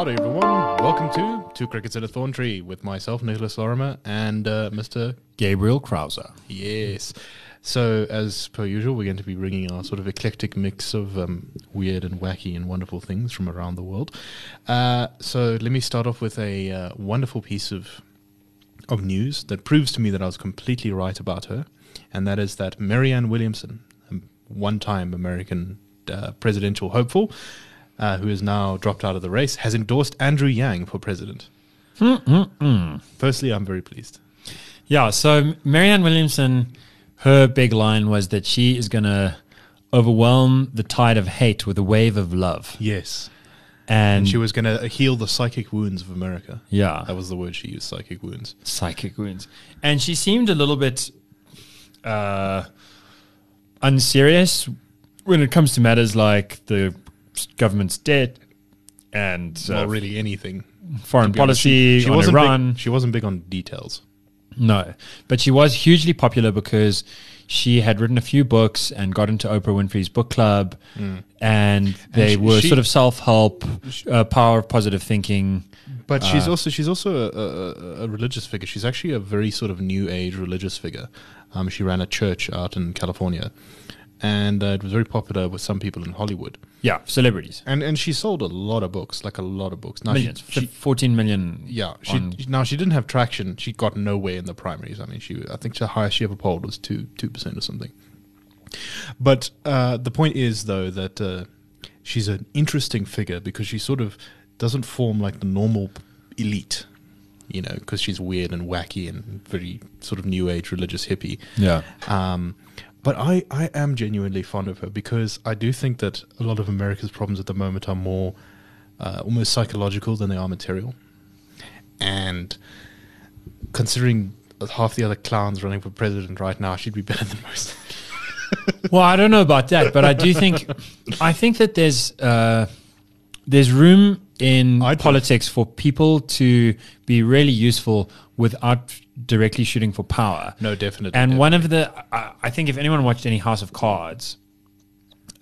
Howdy everyone, welcome to Two Crickets at a Thorn Tree with myself, Nicholas Lorimer, and Mr. Gabriel Krauser. Yes. So, as per usual, we're going to be bringing our sort of eclectic mix of weird and wacky and wonderful things from around the world. So, let me start off with a wonderful piece of news that proves to me that I was completely right about her, and that is that Marianne Williamson, a one-time American presidential hopeful, who has now dropped out of the race, has endorsed Andrew Yang for president. Firstly, I'm very pleased. Yeah, so Marianne Williamson... her big line was that she is going to overwhelm the tide of hate with a wave of love. Yes. And she was going to heal the psychic wounds of America. Yeah. That was the word she used, psychic wounds. Psychic wounds. And she seemed a little bit unserious when it comes to matters like the government's debt and... well, really anything. Foreign policy, she on Iran. She wasn't big on details. No, but she was hugely popular because she had written a few books and got into Oprah Winfrey's book club, and they were sort of self-help, power of positive thinking. But she's also a religious figure. She's actually a very sort of new age religious figure. She ran a church out in California, and it was very popular with some people in Hollywood. Yeah, celebrities. And she sold a lot of books, like a lot of books. Now millions, she, 14 million. Yeah. Now, she didn't have traction. She got nowhere in the primaries. I mean, I think the highest she ever polled was 2% or something. But the point is, though, that she's an interesting figure because she sort of doesn't form like the normal elite, you know, because she's weird and wacky and very sort of new age religious hippie. Yeah. But I am genuinely fond of her because I do think that a lot of America's problems at the moment are more almost psychological than they are material. And considering half the other clowns running for president right now, she'd be better than most. Well, I don't know about that, but I think that there's room in politics for people to be really useful without directly shooting for power. No, definitely. And one of the, I think if anyone watched any House of Cards,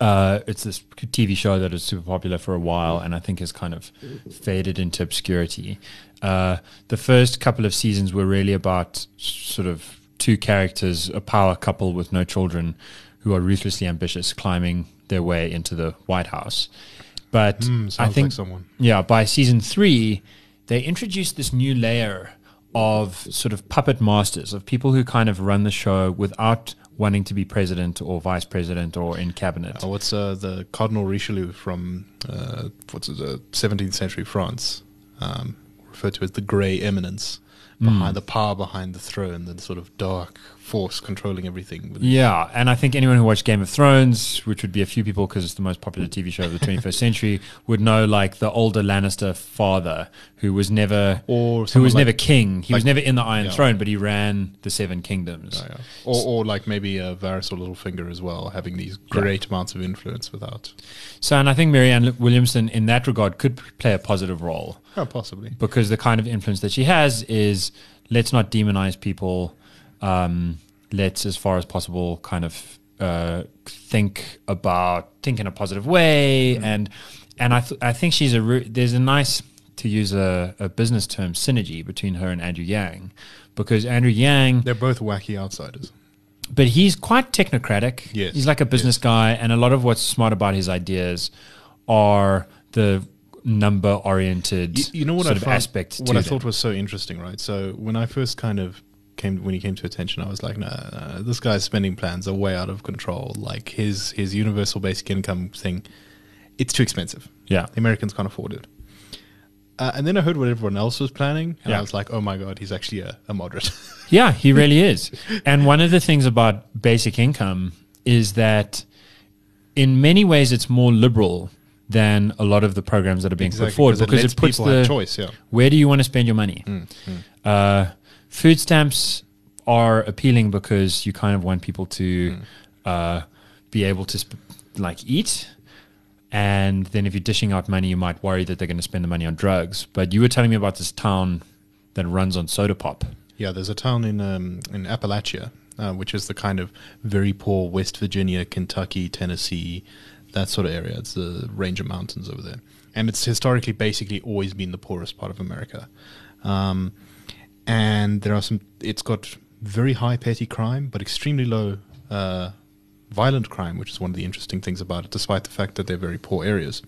it's this TV show that is super popular for a while and I think has kind of faded into obscurity. The first couple of seasons were really about sort of two characters, a power couple with no children who are ruthlessly ambitious, climbing their way into the White House. But I think, by season 3, they introduced this new layer of sort of puppet masters, of people who kind of run the show without wanting to be president or vice president or in cabinet. What's the Cardinal Richelieu from 17th century France, referred to as the Grey Eminence, behind the power, behind the throne, the sort of dark force controlling everything. Yeah, and I think anyone who watched Game of Thrones, which would be a few people because it's the most popular TV show of the 21st century, would know like the older Lannister father who was never king. He was never in the Iron Throne, but he ran the 7 kingdoms. Yeah, yeah. Or like maybe Varys or Littlefinger as well, having these great amounts of influence without. So, and I think Marianne Williamson in that regard could play a positive role. Oh, possibly. Because the kind of influence that she has is let's not demonize people. Let's, as far as possible, kind of think in a positive way, and I think she's there's a nice, to use a business term, synergy between her and Andrew Yang, because Andrew Yang, they're both wacky outsiders, but he's quite technocratic. Yes, he's like a business guy, and a lot of what's smart about his ideas are the number oriented. You know what sort I of found, aspect. What I thought was so interesting, right? So when I first kind of. When he came to attention, I was like, no, this guy's spending plans are way out of control. Like his universal basic income thing, it's too expensive. Yeah, the Americans can't afford it. And then I heard what everyone else was planning, and I was like, oh my God, he's actually a moderate. Yeah, he really is. And one of the things about basic income is that in many ways it's more liberal than a lot of the programs that are being put forward because it puts people the choice. Yeah, where do you want to spend your money? Food stamps are appealing because you kind of want people to be able to eat. And then if you're dishing out money, you might worry that they're going to spend the money on drugs. But you were telling me about this town that runs on soda pop. Yeah, there's a town in Appalachia, which is the kind of very poor West Virginia, Kentucky, Tennessee that sort of area. It's the range of mountains over there. And it's historically basically always been the poorest part of America. And there are some, it's got very high petty crime, but extremely low violent crime, which is one of the interesting things about it, despite the fact that they're very poor areas.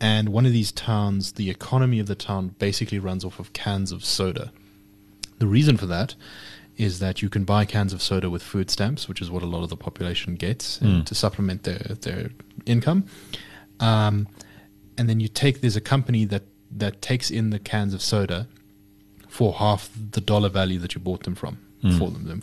And one of these towns, the economy of the town basically runs off of cans of soda. The reason for that is that you can buy cans of soda with food stamps, which is what a lot of the population gets to supplement their income. And then you take, there's a company that takes in the cans of soda for half the dollar value that you bought them from, for them.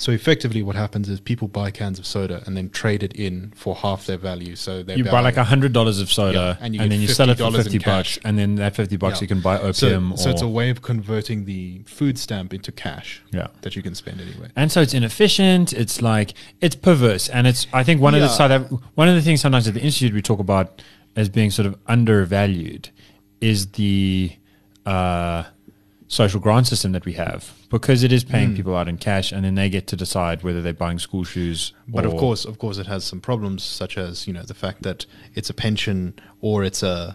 So effectively what happens is people buy cans of soda and then trade it in for half their value. So they buy like $100 of soda and then you sell it for $50, and then that $50 you can buy opium. So it's a way of converting the food stamp into cash that you can spend anyway. And so it's inefficient. It's like, it's perverse. And it's, I think one of the things sometimes at the Institute we talk about as being sort of undervalued is the, social grant system that we have, because it is paying people out in cash, and then they get to decide whether they're buying school shoes. But of course, it has some problems, such as the fact that it's a pension or it's a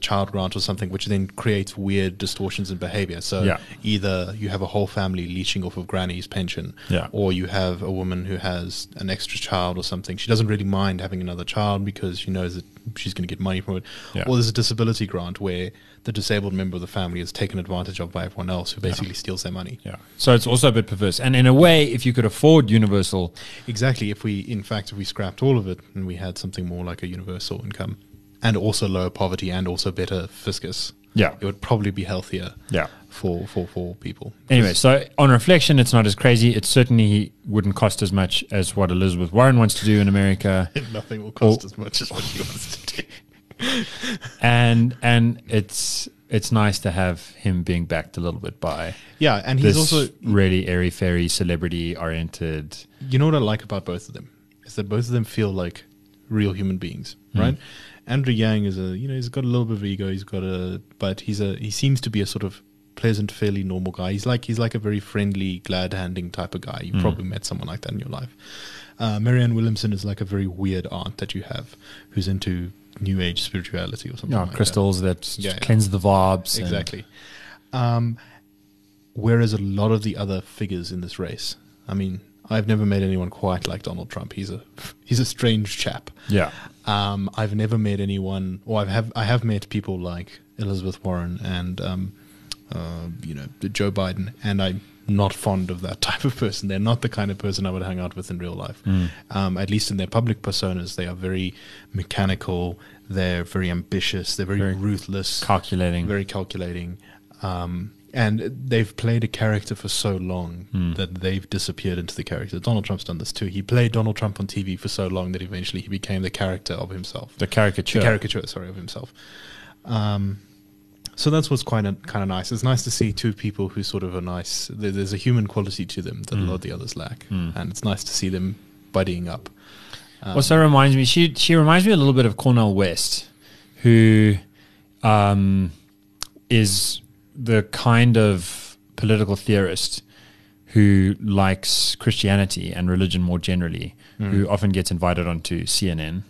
child grant or something, which then creates weird distortions in behavior. So either you have a whole family leeching off of granny's pension, or you have a woman who has an extra child or something. She doesn't really mind having another child because she knows that she's going to get money from it. Or there's a disability grant where the disabled member of the family is taken advantage of by everyone else, who basically steals their money. So it's also a bit perverse. And in a way, if you could afford universal... Exactly. If we scrapped all of it and we had something more like a universal income and also lower poverty and also better fiscus, it would probably be healthier for people. Anyway, so on reflection, it's not as crazy. It certainly wouldn't cost as much as what Elizabeth Warren wants to do in America. Nothing will cost as much as what she wants to do. and it's nice to have him being backed a little bit by and he's also really airy-fairy, celebrity oriented. What I like about both of them is that both of them feel like real human beings, right? Andrew Yang is he's got a little bit of ego, but he seems to be a sort of pleasant, fairly normal guy. He's like a very friendly, glad-handing type of guy. You've probably met someone like that in your life. Marianne Williamson is like a very weird aunt that you have who's into New Age spirituality or something like crystals that cleanse the vibes. Exactly. Whereas a lot of the other figures in this race, I mean, I've never met anyone quite like Donald Trump. He's a strange chap. I've never met anyone, or I have met people like Elizabeth Warren and Joe Biden, and I'm not fond of that type of person. They're not the kind of person I would hang out with in real life. At least in their public personas, they are very mechanical. They're very ambitious. They're very ruthless, calculating, very calculating. And they've played a character for so long that they've disappeared into the character. Donald Trump's done this too. He played Donald Trump on TV for so long that eventually he became the character of himself. The caricature of himself. So that's what's kind of nice. It's nice to see two people who sort of are nice. There's a human quality to them that a lot of the others lack. And it's nice to see them buddying up. Also reminds me, she reminds me a little bit of Cornel West, who is the kind of political theorist who likes Christianity and religion more generally, who often gets invited onto CNN.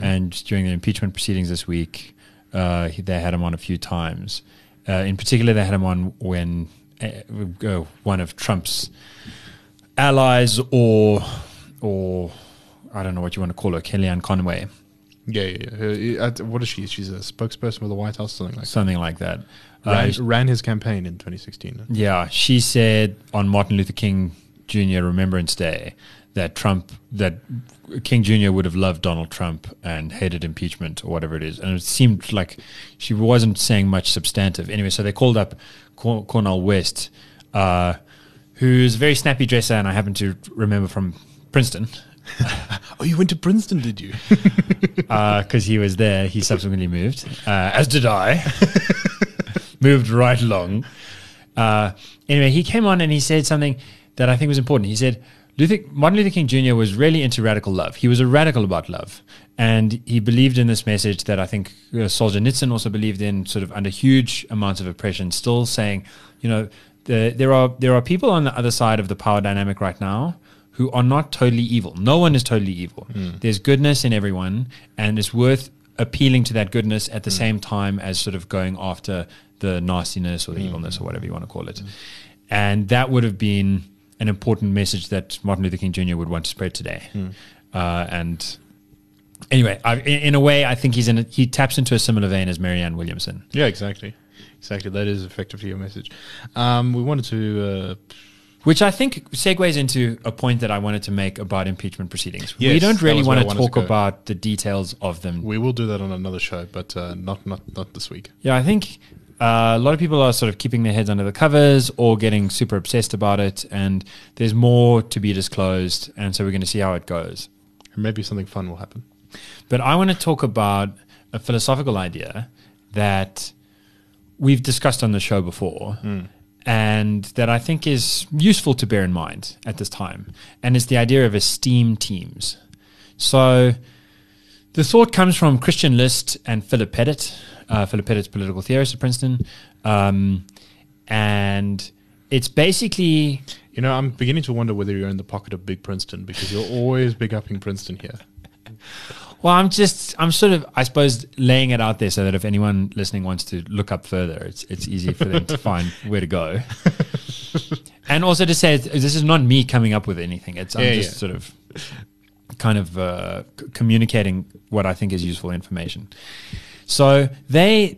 And during the impeachment proceedings this week, they had him on a few times. In particular, they had him on when one of Trump's allies, or I don't know what you want to call her, Kellyanne Conway. What is she? She's a spokesperson for the White House, something like that. Ran his campaign in 2016. She said on Martin Luther King Jr. Remembrance Day that King Jr. would have loved Donald Trump and hated impeachment or whatever it is. And it seemed like she wasn't saying much substantive. Anyway, so they called up Cornel West, who's a very snappy dresser, and I happen to remember from Princeton. Oh, you went to Princeton, did you? Because he was there. He subsequently moved, as did I. Moved right along. Anyway, he came on and he said something that I think was important. He said, Martin Luther King Jr. was really into radical love. He was a radical about love. And he believed in this message that I think Solzhenitsyn also believed in, sort of under huge amounts of oppression, still saying, there are people on the other side of the power dynamic right now who are not totally evil. No one is totally evil. There's goodness in everyone, and it's worth appealing to that goodness at the same time as sort of going after the nastiness or the evilness or whatever you want to call it. And that would have been an important message that Martin Luther King Jr. would want to spread today. And anyway, in a way, I think he taps into a similar vein as Marianne Williamson. Yeah, exactly. Exactly. That is effectively your message. We wanted to... Which I think segues into a point that I wanted to make about impeachment proceedings. Yes, we don't really want to talk about the details of them. We will do that on another show, but not this week. Yeah, I think a lot of people are sort of keeping their heads under the covers or getting super obsessed about it, and there's more to be disclosed, and so we're going to see how it goes. And maybe something fun will happen. But I want to talk about a philosophical idea that we've discussed on the show before, and that I think is useful to bear in mind at this time, and it's the idea of esteem teams. So the thought comes from Christian List and Philip Pettit. Philip Pettit's political theorist at Princeton, and it's basically... You know, I'm beginning to wonder whether you're in the pocket of Big Princeton, because you're always big-upping Princeton here. Well, I'm sort of, I suppose, laying it out there so that if anyone listening wants to look up further, it's easy for them to find where to go. And also to say, this is not me coming up with anything. I'm just sort of kind of communicating what I think is useful information. So they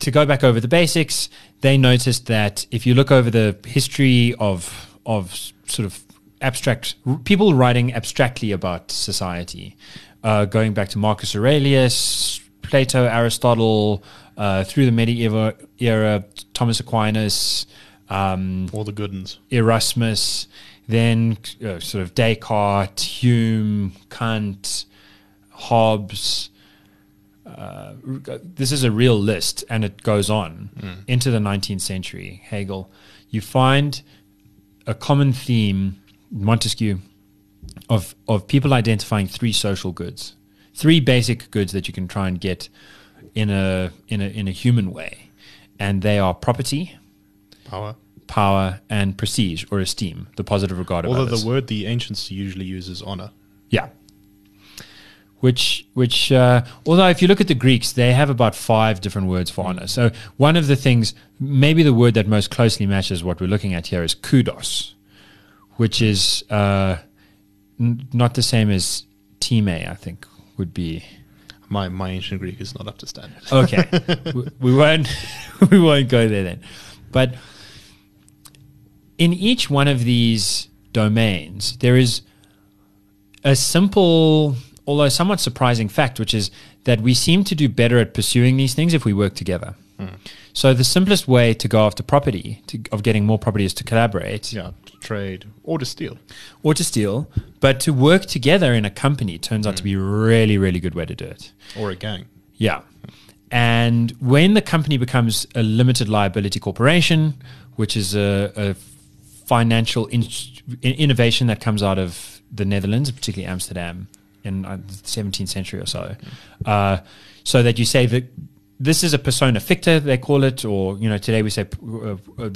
to go back over the basics, they noticed that if you look over the history of sort of abstract people writing abstractly about society, going back to Marcus Aurelius, Plato, Aristotle, through the medieval era, Thomas Aquinas, all the good ones, Erasmus, then sort of Descartes, Hume, Kant, Hobbes. This is a real list, and it goes on into the 19th century. Hegel, you find a common theme, Montesquieu, of people identifying three social goods, three basic goods that you can try and get in a human way, and they are property, power, and prestige or esteem, the positive regard of others. Although the word the ancients usually use is honor. Yeah. Which although if you look at the Greeks, they have about 5 different words for honor. So one of the things, maybe the word that most closely matches what we're looking at here is kudos, which is not the same as time, I think, would be. My ancient Greek is not up to standard. Okay. we won't go there then. But in each one of these domains, there is a simple... although somewhat surprising fact, which is that we seem to do better at pursuing these things if we work together. So the simplest way to go after property, of getting more property, is to collaborate. Yeah, to trade or to steal. But to work together in a company turns out to be a really, really good way to do it. Or a gang. Yeah. And when the company becomes a limited liability corporation, which is a financial innovation that comes out of the Netherlands, particularly Amsterdam, in the 17th century or so, so that you say that this is a persona ficta, they call it, or today we say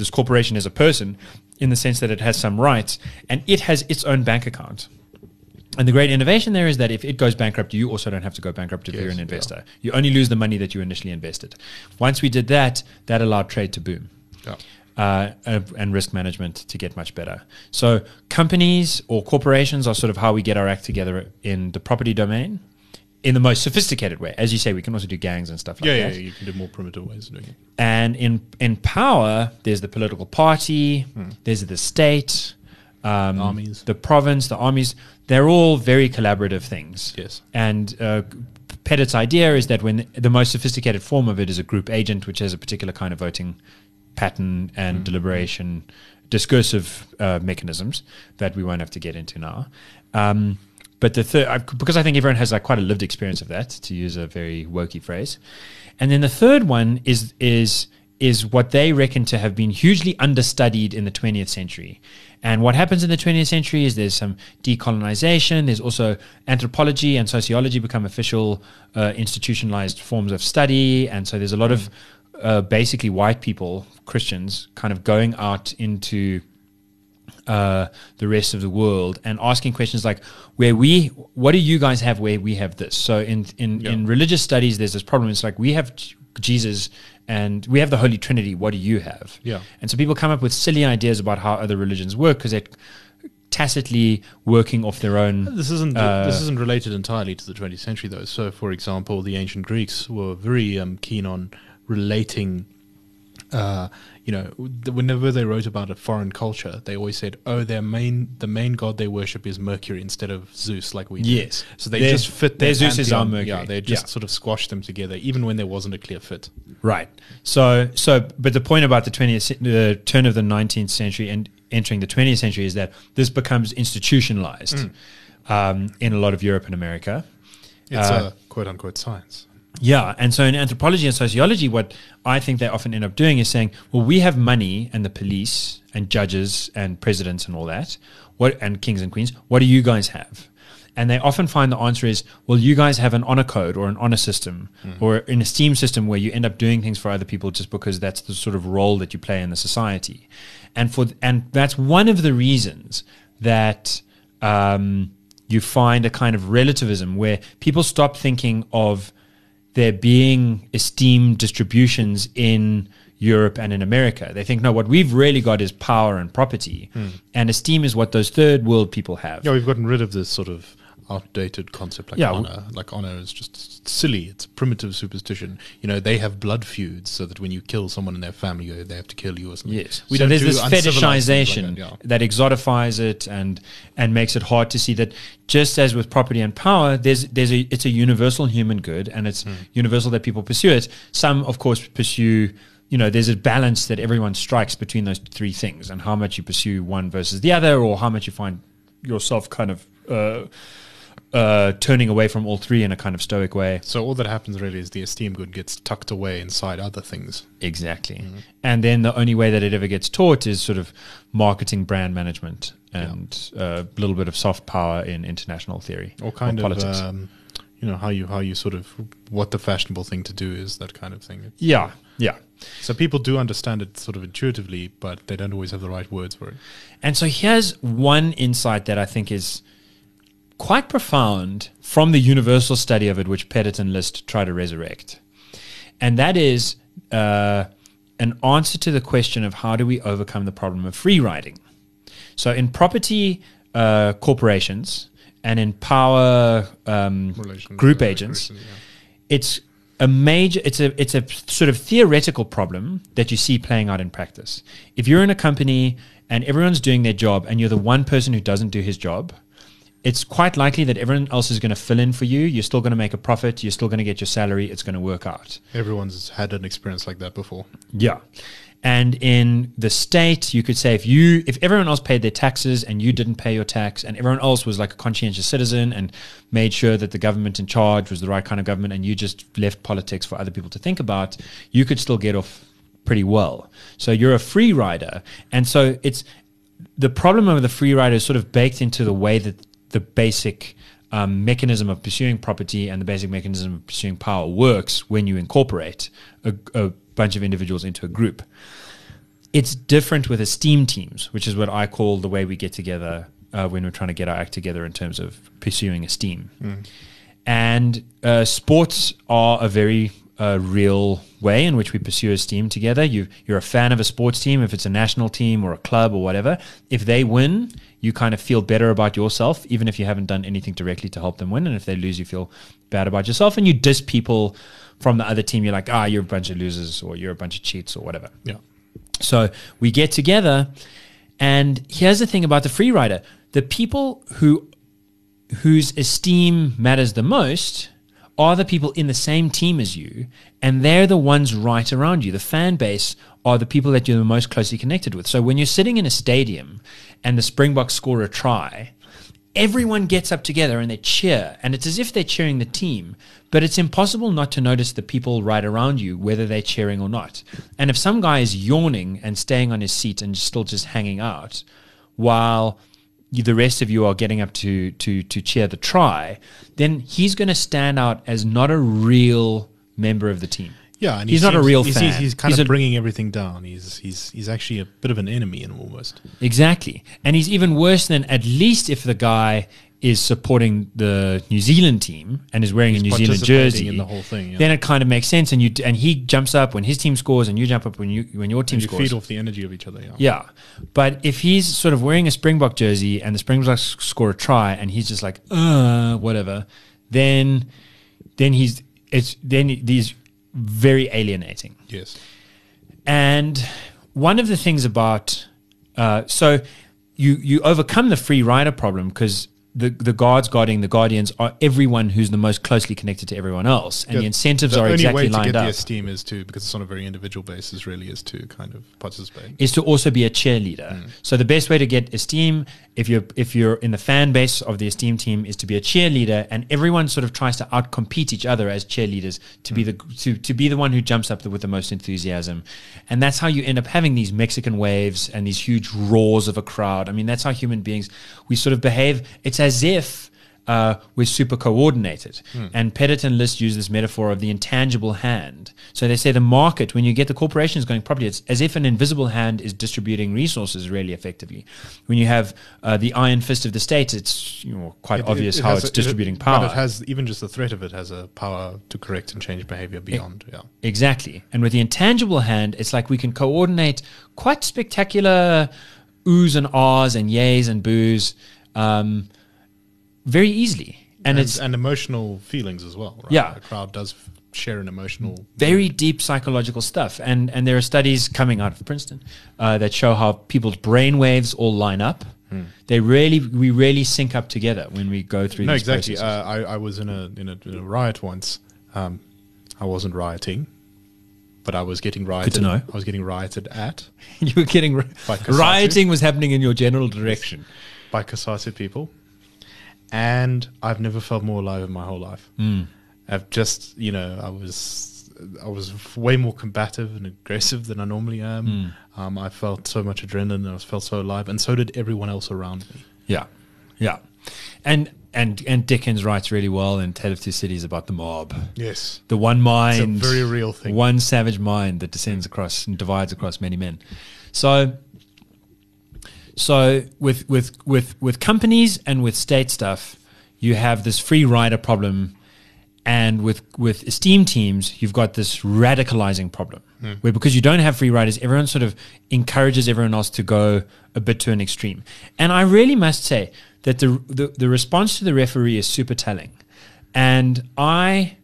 this corporation is a person in the sense that it has some rights and it has its own bank account. And the great innovation there is that if it goes bankrupt, you also don't have to go bankrupt if you're an investor. You only lose the money that you initially invested. Once we did that, that allowed trade to boom. Yeah. And risk management to get much better. So companies or corporations are sort of how we get our act together in the property domain in the most sophisticated way. As you say, we can also do gangs and stuff like that. Yeah, you can do more primitive ways of doing it. And in power, there's the political party, there's the state, armies, the province, the armies. They're all very collaborative things. Yes. And Pettit's idea is that when the most sophisticated form of it is a group agent, which has a particular kind of voting pattern and deliberation, discursive mechanisms that we won't have to get into now. But the third, because I think everyone has quite a lived experience of that, to use a very wokey phrase. And then the third one is what they reckon to have been hugely understudied in the 20th century. And what happens in the 20th century is there's some decolonization. There's also anthropology and sociology become official institutionalized forms of study. And so there's a lot of basically white people, Christians, kind of going out into the rest of the world, and asking questions like, what do you guys have where we have this? So in religious studies, there's this problem. It's like, we have Jesus and we have the Holy Trinity. What do you have? Yeah. And so people come up with silly ideas about how other religions work because they're tacitly working off their own. This isn't related entirely to the 20th century though. So for example, the ancient Greeks were very keen on relating. Whenever they wrote about a foreign culture, they always said, "Oh, the main god they worship is Mercury instead of Zeus, like we do." Yes, so they just fit their Zeus is our Mercury. Yeah, they just sort of squashed them together, even when there wasn't a clear fit. Right. So, but the point about the turn of the 19th century and entering the 20th century is that this becomes institutionalized in a lot of Europe and America. It's a quote unquote science. Yeah, and so in anthropology and sociology, what I think they often end up doing is saying, well, we have money and the police and judges and presidents and all that, and kings and queens, what do you guys have? And they often find the answer is, well, you guys have an honor code or an honor system or an esteem system where you end up doing things for other people just because that's the sort of role that you play in the society. And that's one of the reasons that you find a kind of relativism where people stop thinking of there being esteemed distributions in Europe and in America. They think, no, what we've really got is power and property. And esteem is what those third world people have. Yeah, we've gotten rid of this sort of outdated concept like honor. Like honor is just silly. It's primitive superstition. You know, they have blood feuds so that when you kill someone in their family, they have to kill you or something. Yes. So there's this fetishization like that exotifies it and makes it hard to see that just as with property and power, it's a universal human good and it's universal that people pursue it. Some, of course, pursue. You know, there's a balance that everyone strikes between those three things and how much you pursue one versus the other, or how much you find yourself kind of turning away from all three in a kind of stoic way. So all that happens really is the esteem good gets tucked away inside other things. Exactly. And then the only way that it ever gets taught is sort of marketing, brand management, and a little bit of soft power in international theory or politics. How you sort of what the fashionable thing to do is, that kind of thing. Yeah, yeah. So people do understand it sort of intuitively, but they don't always have the right words for it. And so here's one insight that I think is quite profound from the universal study of it, which Pettit and List try to resurrect. And that is an answer to the question of how do we overcome the problem of free riding. So in property corporations and in power group agents, it's a sort of theoretical problem that you see playing out in practice. If you're in a company and everyone's doing their job and you're the one person who doesn't do his job, it's quite likely that everyone else is going to fill in for you. You're still going to make a profit. You're still going to get your salary. It's going to work out. Everyone's had an experience like that before. Yeah. And in the state, you could say if everyone else paid their taxes and you didn't pay your tax and everyone else was like a conscientious citizen and made sure that the government in charge was the right kind of government and you just left politics for other people to think about, you could still get off pretty well. So you're a free rider. And so the problem of the free rider is sort of baked into the way that the basic mechanism of pursuing property and the basic mechanism of pursuing power works when you incorporate a bunch of individuals into a group. It's different with esteem teams, which is what I call the way we get together when we're trying to get our act together in terms of pursuing esteem. And sports are a very real way in which we pursue esteem together. You're a fan of a sports team, if it's a national team or a club or whatever. If they win, you kind of feel better about yourself, even if you haven't done anything directly to help them win. And if they lose, you feel bad about yourself. And you diss people from the other team. You're like, you're a bunch of losers or you're a bunch of cheats or whatever. Yeah. So we get together. And here's the thing about the free rider. The people whose esteem matters the most are the people in the same team as you, and they're the ones right around you. The fan base are the people that you're the most closely connected with. So when you're sitting in a stadium and the Springboks score a try, everyone gets up together and they cheer, and it's as if they're cheering the team, but it's impossible not to notice the people right around you, whether they're cheering or not. And if some guy is yawning and staying on his seat and still just hanging out while the rest of you are getting up to cheer the try, then he's going to stand out as not a real member of the team. Yeah, and he's not a real fan. He's kind of bringing everything down. He's actually a bit of an enemy in almost. Exactly. And he's even worse than, at least if the guy is supporting the New Zealand team and is wearing a New Zealand jersey in the whole thing, yeah. Then it kind of makes sense, and he jumps up when his team scores and you jump up when your team scores. You feed off the energy of each other, yeah. Yeah. But if he's sort of wearing a Springbok jersey and the Springboks score a try and he's just like, whatever, then he's very alienating. Yes. And one of the things about so you overcome the free rider problem because the guards guarding the guardians are everyone who's the most closely connected to everyone else, and the incentives are exactly lined up. The only way to get the esteem is to, because it's on a very individual basis, really is to kind of participate. Is to also be a cheerleader. Mm. So the best way to get esteem, if you're in the fan base of the esteem team, is to be a cheerleader, and everyone sort of tries to outcompete each other as cheerleaders to be the one who jumps up with the most enthusiasm, and that's how you end up having these Mexican waves and these huge roars of a crowd. I mean, that's how human beings we sort of behave. It's as if we're super coordinated. Mm. And Pettit and List use this metaphor of the intangible hand. So they say the market, when you get the corporations going properly, it's as if an invisible hand is distributing resources really effectively. When you have the iron fist of the state, it's quite obvious how it's distributing power. But it has, even just the threat of it has a power to correct and change behavior beyond. Exactly. And with the intangible hand, it's like we can coordinate quite spectacular oohs and ahs and yays and boos, very easily, and emotional feelings as well. Right? Yeah, the crowd does share an emotional, very deep psychological stuff, and there are studies coming out of Princeton that show how people's brainwaves all line up. Mm. We really sync up together when we go through. No, exactly. I was in a riot once. I wasn't rioting, but I was getting rioted. Good to know. I was getting rioted at. You were getting rioting was happening in your general direction by Kasatu people. And I've never felt more alive in my whole life. Mm. I've just, I was way more combative and aggressive than I normally am. Mm. I felt so much adrenaline. I felt so alive, and so did everyone else around me. Yeah, yeah. And Dickens writes really well in Tale of Two Cities about the mob. Yes, the one mind, it's a very real thing. One savage mind that descends across and divides across many men. So with companies and with state stuff, you have this free rider problem, and with esteem teams, you've got this radicalizing problem, where because you don't have free riders, everyone sort of encourages everyone else to go a bit to an extreme. And I really must say that the response to the referee is super telling. And I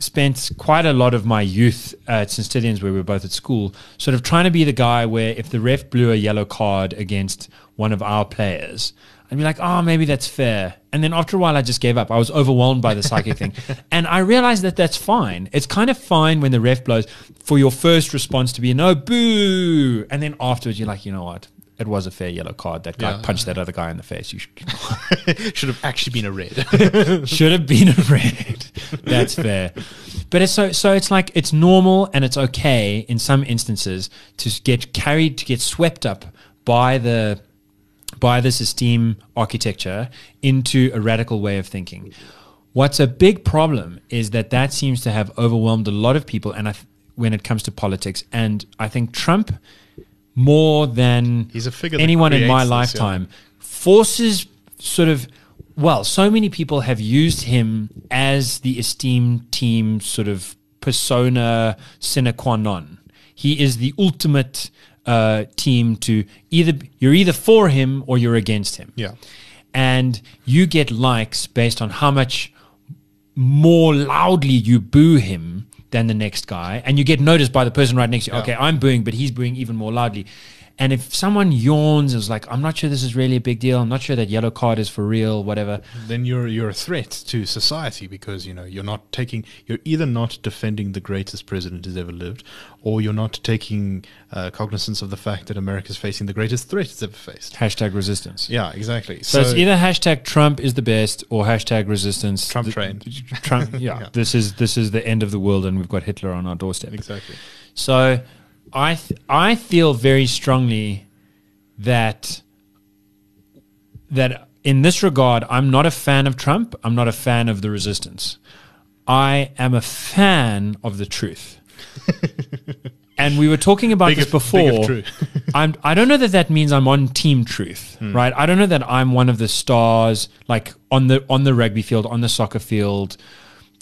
spent quite a lot of my youth at St. Stithians, where we were both at school, sort of trying to be the guy where if the ref blew a yellow card against one of our players, I'd be like, oh, maybe that's fair. And then after a while, I just gave up. I was overwhelmed by the psychic thing. And I realized that that's fine. It's kind of fine when the ref blows for your first response to be, no, boo. And then afterwards, you're like, you know what? It was a fair yellow card. That guy punched that other guy in the face. You should have actually been a red. Should have been a red. That's fair. But it's so it's like it's normal and it's okay in some instances to get carried, to get swept up by this esteem architecture into a radical way of thinking. What's a big problem is that seems to have overwhelmed a lot of people, and when it comes to politics, and I think Trump, more than anyone in my lifetime, forces sort of, well, so many people have used him as the esteem team sort of persona sine qua non. He is the ultimate team to you're either for him or you're against him. Yeah. And you get likes based on how much more loudly you boo him than the next guy, and you get noticed by the person right next to you. Yeah. Okay, I'm booing, but he's booing even more loudly. And if someone yawns and is like, I'm not sure this is really a big deal, I'm not sure that yellow card is for real, whatever, then you're a threat to society, because you're either not defending the greatest president who's ever lived, or you're not taking cognizance of the fact that America's facing the greatest threat it's ever faced. Hashtag resistance. Yeah, exactly. So it's either hashtag Trump is the best or hashtag resistance. Trump trained. Trump. Yeah, yeah. This is the end of the world, and we've got Hitler on our doorstep. Exactly. So I feel very strongly that in this regard, I'm not a fan of Trump. I'm not a fan of the resistance. I am a fan of the truth. And we were talking about this before. I don't know that that means I'm on team truth, right? I don't know that I'm one of the stars, like on the rugby field, on the soccer field,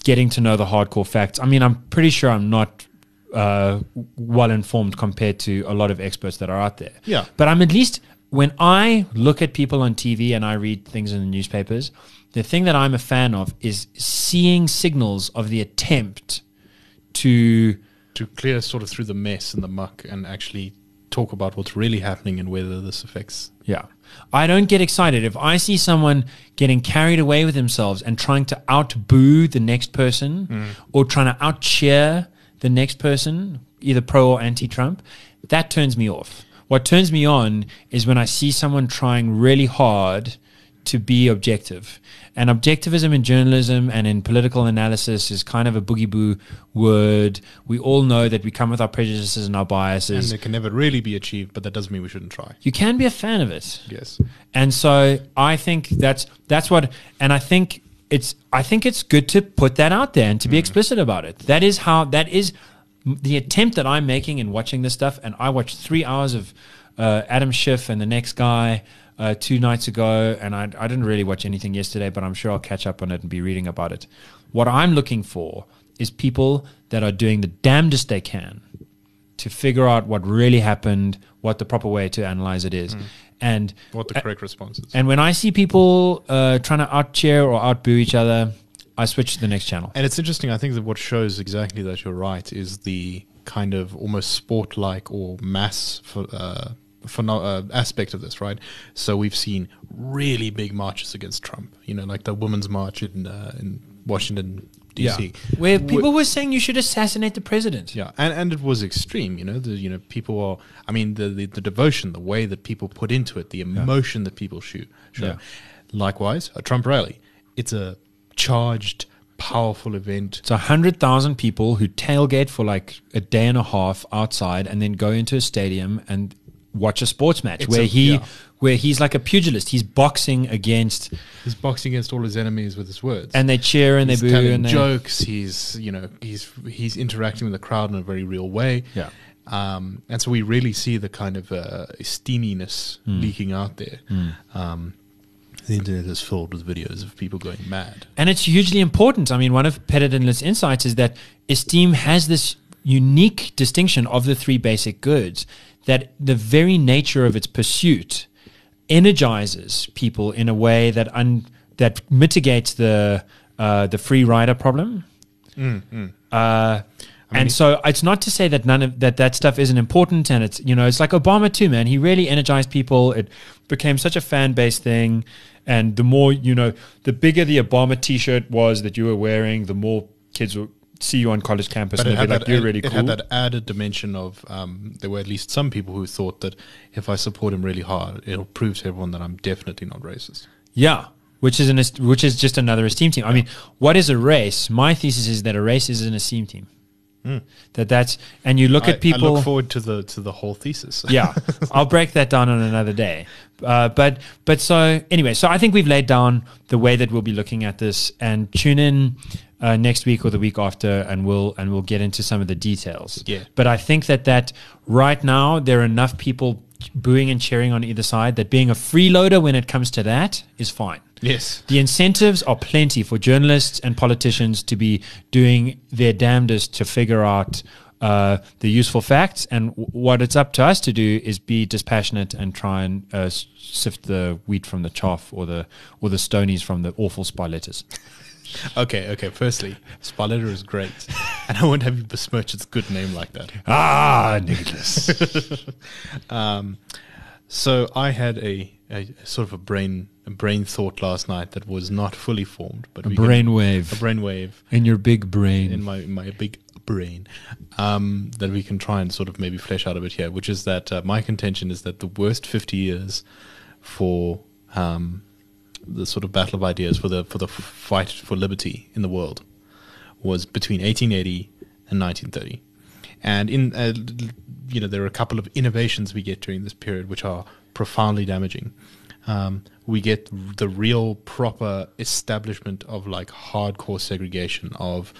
getting to know the hardcore facts. I mean, I'm pretty sure I'm not well informed compared to a lot of experts that are out there. Yeah. But I'm at least, when I look at people on TV and I read things in the newspapers, the thing that I'm a fan of is seeing signals of the attempt to clear sort of through the mess and the muck and actually talk about what's really happening and whether this affects. Yeah. I don't get excited. If I see someone getting carried away with themselves and trying to out-boo the next person or trying to out-cheer the next person, either pro or anti-Trump, that turns me off. What turns me on is when I see someone trying really hard to be objective. And objectivism in journalism and in political analysis is kind of a boogie-boo word. We all know that we come with our prejudices and our biases. And it can never really be achieved, but that doesn't mean we shouldn't try. You can be a fan of it. Yes. And so I think that's what, and I think it's good to put that out there and to be explicit about it. That is the attempt that I'm making in watching this stuff. And I watched 3 hours of Adam Schiff and the next guy 2 nights ago, and I didn't really watch anything yesterday, but I'm sure I'll catch up on it and be reading about it. What I'm looking for is people that are doing the damnedest they can to figure out what really happened, what the proper way to analyze it is, and what the correct response is. And when I see people trying to out-cheer or out-boo each other, I switch to the next channel. And it's interesting. I think that what shows exactly that you're right is the kind of almost sport-like or mass aspect of this, right? So we've seen really big marches against Trump, like the Women's March in Washington, D.C. Yeah. Where people were saying you should assassinate the president. Yeah, and it was extreme, people are, I mean, the devotion, the way that people put into it, the emotion that people show. Yeah. Likewise, a Trump rally. It's a charged, powerful event. It's 100,000 people who tailgate for like a day and a half outside and then go into a stadium and watch a sports match where he's like a pugilist. He's boxing against all his enemies with his words. And they cheer and they boo and they jokes. He's interacting with the crowd in a very real way. Yeah. And so we really see the kind of steaminess leaking out there. The internet is filled with videos of people going mad. And it's hugely important. I mean, one of Pettit and List's insights is that esteem has this unique distinction of the three basic goods, that the very nature of its pursuit energizes people in a way that that mitigates the free rider problem. And so it's not to say that that stuff isn't important, and it's like Obama too, man. He really energized people. It became such a fan base thing, and the more the bigger the Obama T-shirt was that you were wearing, the more kids were. See you on college campus, but and be like, you're really cool. It had that added dimension of there were at least some people who thought that if I support him really hard, it'll prove to everyone that I'm definitely not racist. Yeah, which is just another esteem team. I mean, what is a race? My thesis is that a race is an esteem team. And you look at people. I look forward to the whole thesis. Yeah, I'll break that down on another day. But so anyway, so I think we've laid down the way that we'll be looking at this, and tune in next week or the week after, and we'll get into some of the details. Yeah. But I think that right now there are enough people booing and cheering on either side that being a freeloader when it comes to that is fine. Yes. The incentives are plenty for journalists and politicians to be doing their damnedest to figure out the useful facts, and what it's up to us to do is be dispassionate and try and sift the wheat from the chaff or the stonies from the awful spy letters. Okay. Firstly, spy letter is great, and I won't have you besmirch its good name like that. Ah, Nicholas. So I had a sort of a brain thought last night that was not fully formed, but a brainwave in your big brain, in my big brain, that we can try and sort of maybe flesh out a bit here, which is that my contention is that the worst 50 years for the sort of battle of ideas for the fight for liberty in the world was between 1880 and 1930, and in there are a couple of innovations we get during this period which are profoundly damaging. We get the real proper establishment of like hardcore segregation of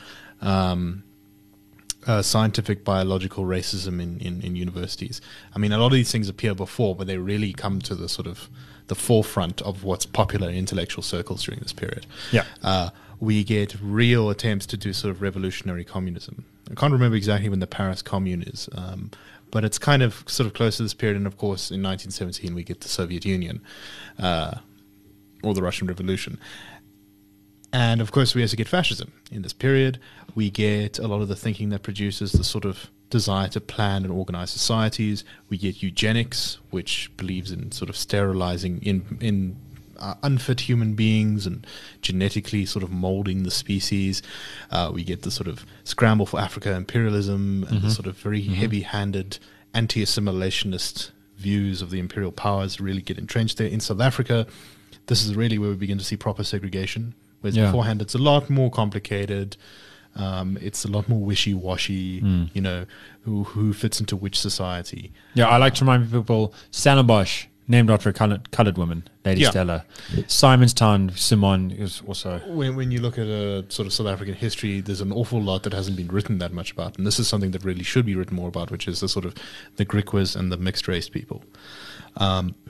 scientific biological racism in universities. I mean, a lot of these things appear before, but they really come to the sort of the forefront of what's popular in intellectual circles during this period. Yeah. We get real attempts to do sort of revolutionary communism. I can't remember exactly when the Paris Commune is, but it's kind of sort of close to this period. And of course, in 1917, we get the Soviet Union or the Russian Revolution. And of course, we also get fascism in this period. We get a lot of the thinking that produces the sort of desire to plan and organize societies. We get eugenics, which believes in sort of sterilizing in unfit human beings and genetically sort of molding the species. We get the sort of scramble for Africa imperialism and the sort of very heavy-handed anti-assimilationist views of the imperial powers really get entrenched there. In South Africa, this is really where we begin to see proper segregation. Whereas beforehand, it's a lot more complicated. It's a lot more wishy-washy, you know, who fits into which society. Yeah, I like to remind people, Stellenbosch, named after a coloured woman, Lady Stella. Simonstown, Simon is also... When you look at a sort of South African history, there's an awful lot that hasn't been written that much about. And this is something that really should be written more about, which is the sort of the Griquas and the mixed-race people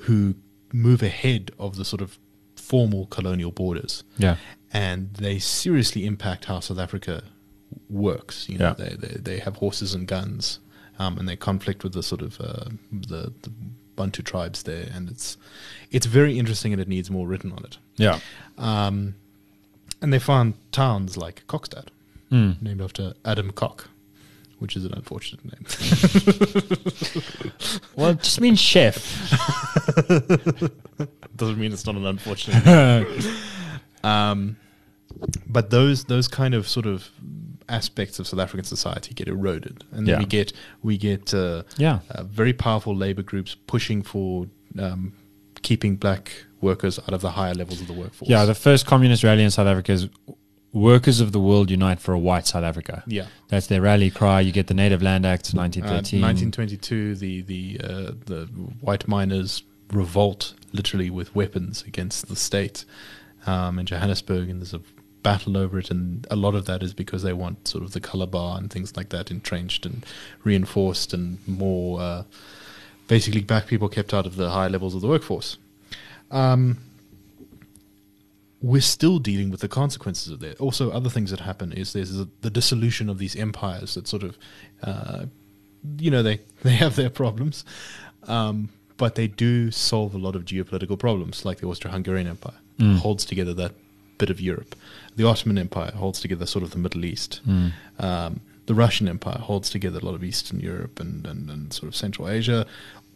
who move ahead of the sort of formal colonial borders. Yeah. And they seriously impact how South Africa works. You know, they have horses and guns, and they conflict with the sort of the Bantu tribes there, and it's very interesting, and it needs more written on it. Yeah. And they found towns like Kokstad, named after Adam Kok, which is an unfortunate name. Well, it just means chef. Doesn't mean it's not an unfortunate name. But those kind of sort of aspects of South African society get eroded, and then we get very powerful labor groups pushing for keeping black workers out of the higher levels of the workforce. Yeah, the first communist rally in South Africa is "Workers of the World Unite for a White South Africa." Yeah, that's their rally cry. You get the Native Land Act, 1913, 1922. The white miners revolt, literally with weapons against the state. In Johannesburg, and there's a battle over it, and a lot of that is because they want sort of the color bar and things like that entrenched and reinforced, and more basically black people kept out of the high levels of the workforce. We're still dealing with the consequences of that. Also, other things that happen is there's the dissolution of these empires that sort of, they have their problems, but they do solve a lot of geopolitical problems, like the Austro-Hungarian Empire. Holds together that bit of Europe. The Ottoman Empire holds together sort of the Middle East. The Russian Empire holds together a lot of Eastern Europe and sort of Central Asia.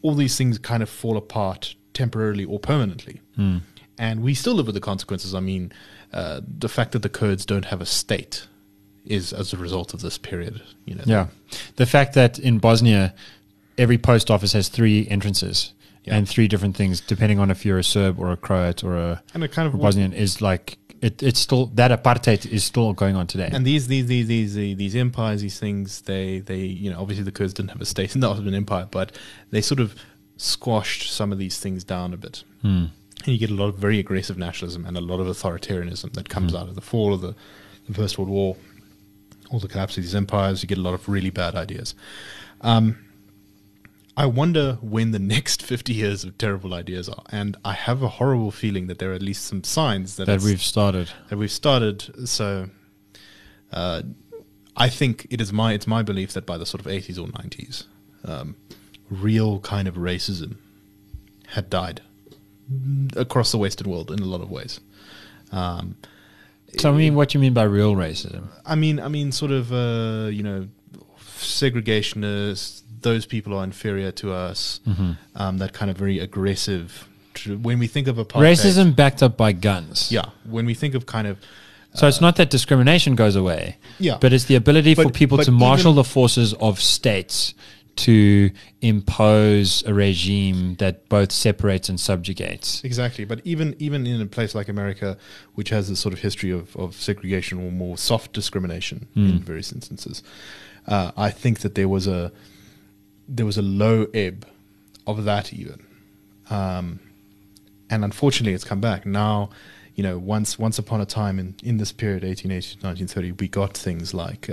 All these things kind of fall apart temporarily or permanently. And we still live with the consequences. I mean, the fact that the Kurds don't have a state is as a result of this period. You know. Yeah. The fact that in Bosnia, every post office has 3 entrances. Yeah. And 3 different things, depending on if you're a Serb or a Croat or a kind of Bosnian, is like it's still that apartheid is still going on today. And these empires, these things, they obviously the Kurds didn't have a state in the Ottoman Empire, but they sort of squashed some of these things down a bit. And you get a lot of very aggressive nationalism and a lot of authoritarianism that comes out of the fall of the First World War, all the collapse of these empires. You get a lot of really bad ideas. I wonder when the next 50 years of terrible ideas are, and I have a horrible feeling that there are at least some signs that we've started. So, I think it's my belief that by the sort of 80s or 90s, real kind of racism had died across the Western world in a lot of ways. Tell me what you mean by real racism. I mean, sort of, segregationists. Those people are inferior to us. That kind of very aggressive. When we think of apartheid, racism backed up by guns. Yeah. When we think of kind of, so it's not that discrimination goes away. Yeah. But it's the ability for people to marshal the forces of states to impose a regime that both separates and subjugates. Exactly. But even in a place like America, which has this sort of history of segregation or more soft discrimination in various instances, I think that there was a low ebb of that even. And unfortunately, it's come back. Now, you know, once upon a time in this period, 1880 to 1930, we got things like,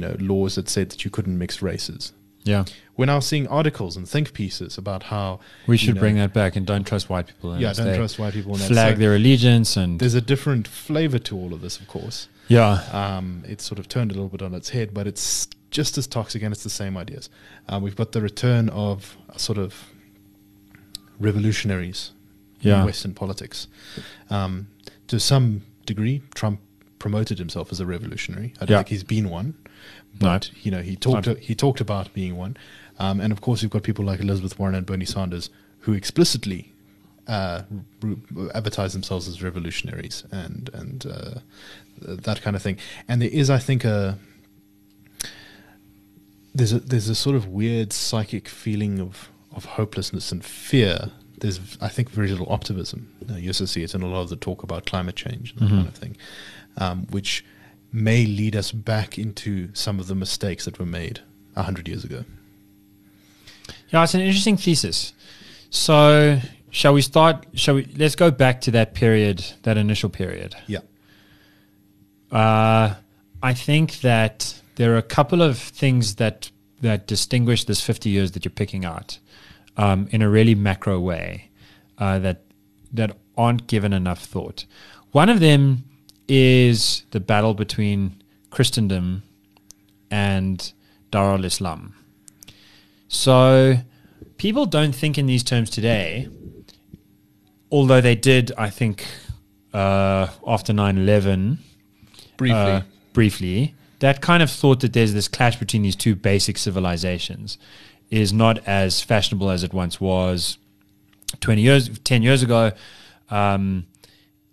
laws that said that you couldn't mix races. Yeah. We're now seeing articles and think pieces about how we should bring that back and don't trust white people. Yeah, don't trust white people. Flag their allegiance, and there's a different flavor to all of this, of course. Yeah. It's sort of turned a little bit on its head, but it's just as toxic and it's the same ideas. We've got the return of sort of revolutionaries in Western politics. To some degree, Trump promoted himself as a revolutionary. I don't think he's been one. But, he talked about being one. And, of course, you've got people like Elizabeth Warren and Bernie Sanders who explicitly advertise themselves as revolutionaries and that kind of thing. And there is, I think, there's a sort of weird psychic feeling of hopelessness and fear. There's, I think, very little optimism. You also see it in a lot of the talk about climate change and that kind of thing, which may lead us back into some of the mistakes that were made 100 years ago. Yeah, it's an interesting thesis. So let's go back to that period, that initial period. Yeah. I think that there are a couple of things that distinguish this 50 years that you're picking out in a really macro way that aren't given enough thought. One of them is the battle between Christendom and Dar al-Islam. So people don't think in these terms today, although they did, I think, after 9/11. Briefly. That kind of thought that there's this clash between these two basic civilizations is not as fashionable as it once was 10 years ago.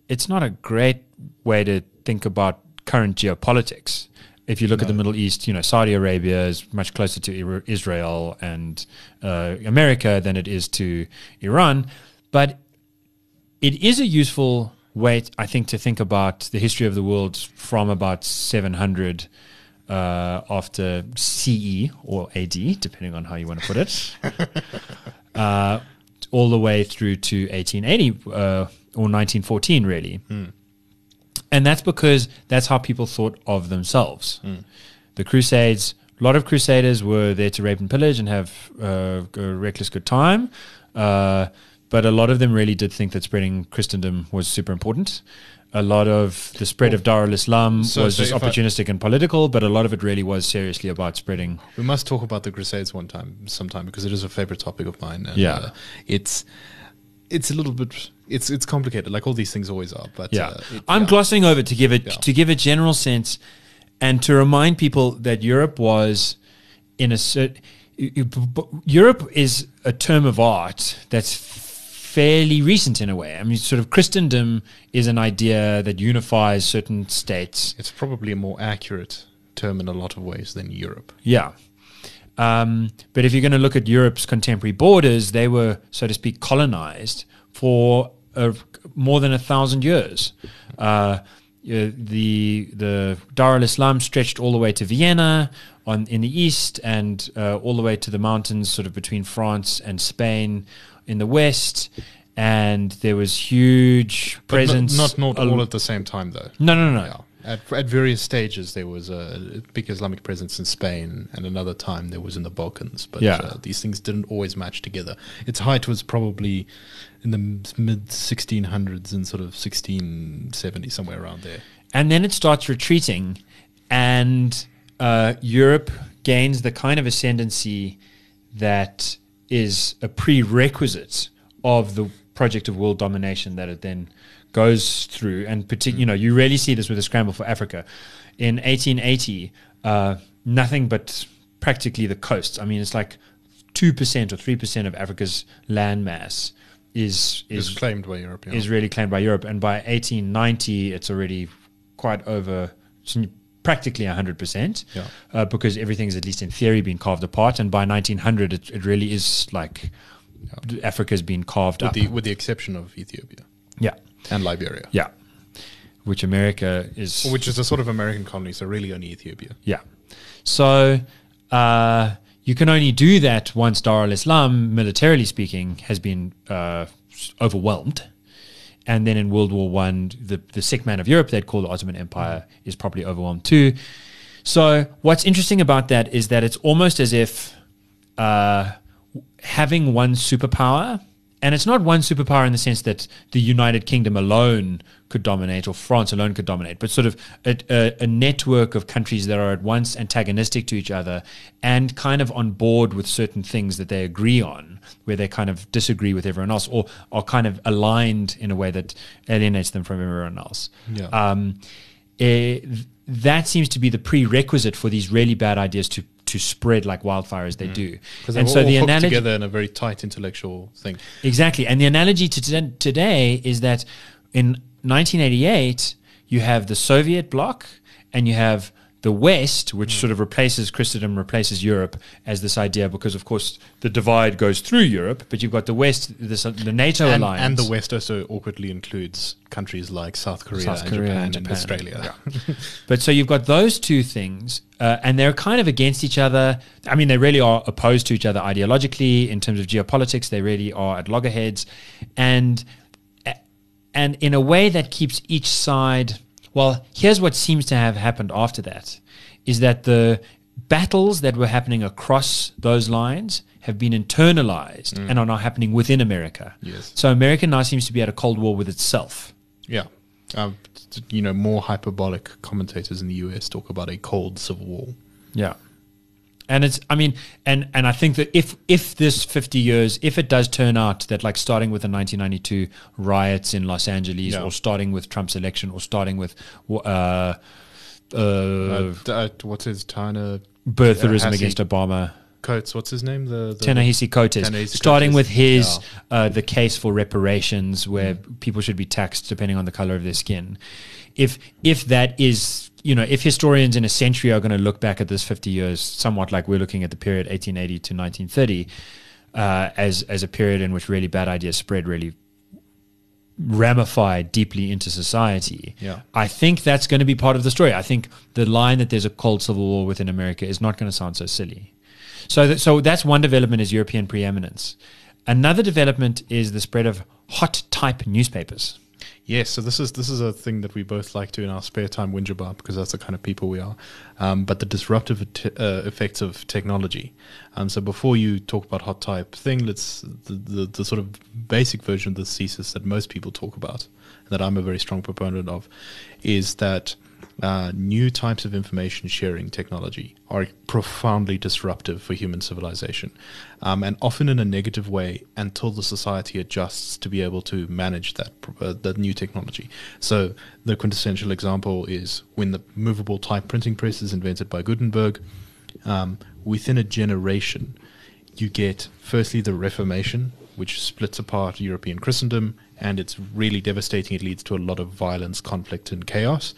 It's not a great way to think about current geopolitics. If you look at the Middle East, Saudi Arabia is much closer to Israel and America than it is to Iran. But it is a useful way, I think, to think about the history of the world from about 700 after CE or AD, depending on how you want to put it, all the way through to 1880 or 1914, really. Mm. And that's because that's how people thought of themselves. Mm. The Crusades, a lot of Crusaders were there to rape and pillage and have a reckless good time. But a lot of them really did think that spreading Christendom was super important. A lot of the spread of Dar al-Islam was just opportunistic and political, but a lot of it really was seriously about spreading. We must talk about the Crusades sometime, because it is a favorite topic of mine. And, it's a little bit, it's complicated, like all these things always are. But I'm glossing over to give a general sense, and to remind people that Europe was Europe is a term of art that's fairly recent in a way. I mean, sort of Christendom is an idea that unifies certain states. It's probably a more accurate term in a lot of ways than Europe. Yeah. But if you're going to look at Europe's contemporary borders, they were, so to speak, colonized for more than 1,000 years. The Dar al-Islam stretched all the way to Vienna in the east, and all the way to the mountains sort of between France and Spain in the west. And there was huge presence. Not all at the same time, though. No. Yeah. At various stages, there was a big Islamic presence in Spain, and another time there was in the Balkans. But these things didn't always match together. Its height was probably in the mid-1600s and sort of 1670, somewhere around there. And then it starts retreating, and Europe gains the kind of ascendancy that is a prerequisite of the project of world domination that it then goes through. And you really see this with the scramble for Africa. In 1880, nothing but practically the coasts. I mean, it's like 2% or 3% of Africa's landmass is claimed by Europe. Yeah. Is really claimed by Europe. And by 1890, it's already quite over, practically 100%, because everything's at least in theory been carved apart. And by 1900, it really is like Africa's been carved up, with the exception of Ethiopia. Yeah. And Liberia. Yeah. Which is a sort of American colony, so really only Ethiopia. Yeah. So you can only do that once Dar al-Islam, militarily speaking, has been overwhelmed. And then in World War I, the sick man of Europe, they'd call the Ottoman Empire, is properly overwhelmed too. So what's interesting about that is that it's almost as if having one superpower, and it's not one superpower in the sense that the United Kingdom alone could dominate or France alone could dominate, but sort of a network of countries that are at once antagonistic to each other and kind of on board with certain things that they agree on, where they kind of disagree with everyone else or are kind of aligned in a way that alienates them from everyone else. Yeah. That seems to be the prerequisite for these really bad ideas to spread like wildfire as they do. Because they're all hooked together in a very tight intellectual thing. Exactly. And the analogy to today is that in 1988, you have the Soviet bloc and you have the West, which sort of replaces Christendom, replaces Europe as this idea, because, of course, the divide goes through Europe, but you've got the West, the NATO alliance. And the West also awkwardly includes countries like South Korea and Japan. Australia. Yeah. But so you've got those two things, and they're kind of against each other. I mean, they really are opposed to each other ideologically. In terms of geopolitics, they really are at loggerheads. And in a way that keeps each side... Well, here's what seems to have happened after that, is that the battles that were happening across those lines have been internalized and are now happening within America. Yes. So America now seems to be at a Cold War with itself. Yeah. More hyperbolic commentators in the US talk about a cold civil war. Yeah. And it's, I mean, and I think that if this 50 years, if it does turn out that like starting with the 1992 riots in Los Angeles or starting with Trump's election or starting with, what's his China? Birtherism against Obama. Coates, what's his name? The Ta-Nehisi Coates. Starting with his the case for reparations, where people should be taxed depending on the color of their skin. If that is, if historians in a century are going to look back at this 50 years somewhat like we're looking at the period 1880 to 1930 as a period in which really bad ideas spread, really ramified deeply into society. Yeah. I think that's going to be part of the story. I think the line that there's a cold civil war within America is not going to sound so silly. So that's one development, is European preeminence. Another development is the spread of hot type newspapers. Yes, so this is a thing that we both like to in our spare time whinge about, because that's the kind of people we are. But the disruptive effects of technology. So before you talk about hot type thing, let's the sort of basic version of the thesis that most people talk about, that I'm a very strong proponent of, is that new types of information sharing technology are profoundly disruptive for human civilization, and often in a negative way, until the society adjusts to be able to manage that new technology. So the quintessential example is when the movable type printing press is invented by Gutenberg. Within a generation, you get firstly the Reformation, which splits apart European Christendom, and it's really devastating. It leads to a lot of violence, conflict, and chaos.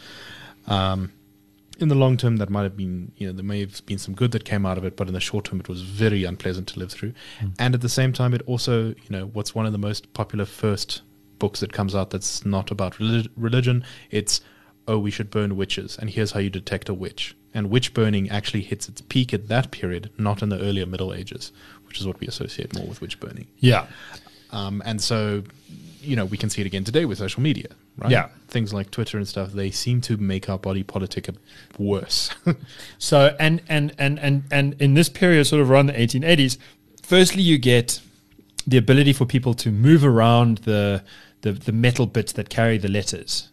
In the long term, that might have been, there may have been some good that came out of it, but in the short term, it was very unpleasant to live through. And at the same time, it also, what's one of the most popular first books that comes out that's not about religion, it's, we should burn witches, and here's how you detect a witch. And witch burning actually hits its peak at that period, not in the earlier Middle Ages, which is what we associate more with witch burning. Yeah. And so... we can see it again today with social media, right? Yeah. Things like Twitter and stuff, they seem to make our body politic worse. So, and in this period, sort of around the 1880s, firstly, you get the ability for people to move around the metal bits that carry the letters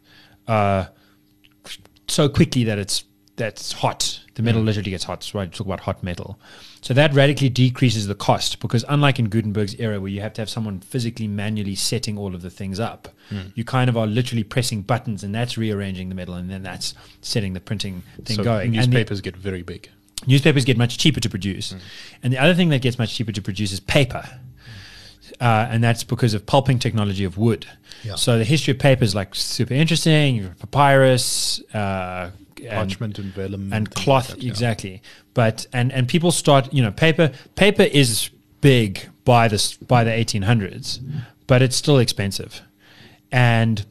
so quickly that that's hot. The metal literally gets hot. That's why you talk about hot metal. So that radically decreases the cost, because unlike in Gutenberg's era, where you have to have someone physically manually setting all of the things up, you kind of are literally pressing buttons, and that's rearranging the metal, and then that's setting the printing thing going. Newspapers get very big. Newspapers get much cheaper to produce. And the other thing that gets much cheaper to produce is paper. And that's because of pulping technology of wood. Yeah. So the history of paper is like super interesting, papyrus, parchment and vellum and cloth, like that, exactly. But and people start, paper is big by the 1800s, but it's still expensive. And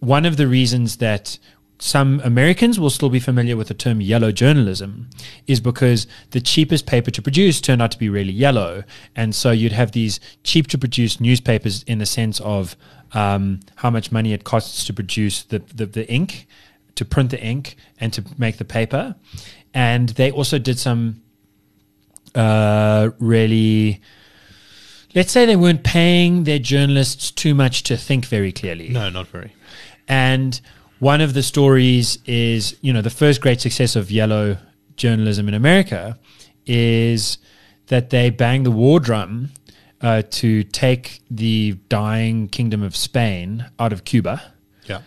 one of the reasons that some Americans will still be familiar with the term yellow journalism is because the cheapest paper to produce turned out to be really yellow, and so you'd have these cheap to produce newspapers in the sense of how much money it costs to produce the ink to print the ink and to make the paper. And they also did some really, let's say they weren't paying their journalists too much to think very clearly. No, not very. And one of the stories is, you know, the first great success of yellow journalism in America is that they bang the war drum to take the dying kingdom of Spain out of Cuba. Yeah.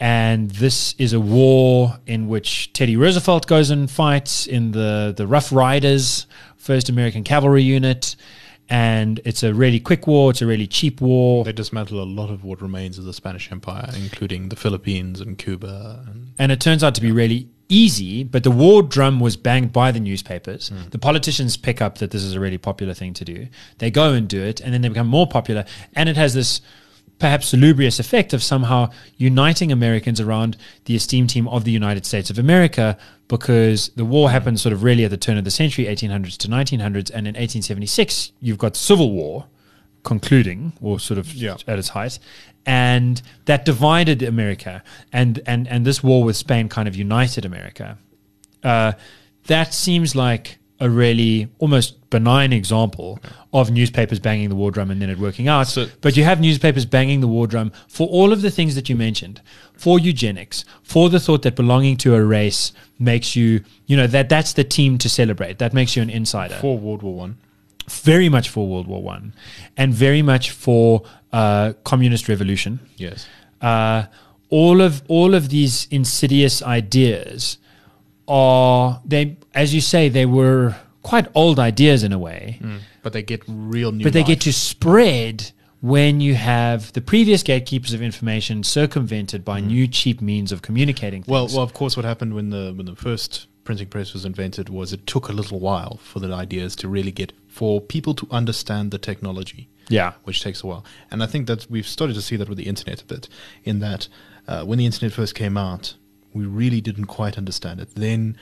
And this is a war in which Teddy Roosevelt goes and fights in the Rough Riders, 1st American Cavalry Unit. And it's a really quick war. It's a really cheap war. They dismantle a lot of what remains of the Spanish Empire, including the Philippines and Cuba. And it turns out to be really easy, but the war drum was banged by the newspapers. Mm. The politicians pick up that this is a really popular thing to do. They go and do it, and then they become more popular. And it has this perhaps salubrious effect of somehow uniting Americans around the esteemed team of the United States of America, because the war happened sort of really at the turn of the century, 1800s to 1900s, and in 1876 you've got Civil War concluding, or sort of at its height, and that divided America, and this war with Spain kind of united America. That seems like a really almost benign example of newspapers banging the war drum and then it working out. So, but you have newspapers banging the war drum for all of the things that you mentioned, for eugenics, for the thought that belonging to a race makes you, you know, that's the team to celebrate. That makes you an insider. For World War One. Very much for World War One, and very much for communist revolution. Yes. All of these insidious ideas are, they, as you say, they were quite old ideas in a way. Mm, but they get real new life. But they get to spread when you have the previous gatekeepers of information circumvented by new cheap means of communicating things. Well, of course, what happened when the first printing press was invented was it took a little while for the ideas to really get, for people to understand the technology. Yeah. Which takes a while. And I think that we've started to see that with the internet a bit, in that when the internet first came out, we really didn't quite understand it. Then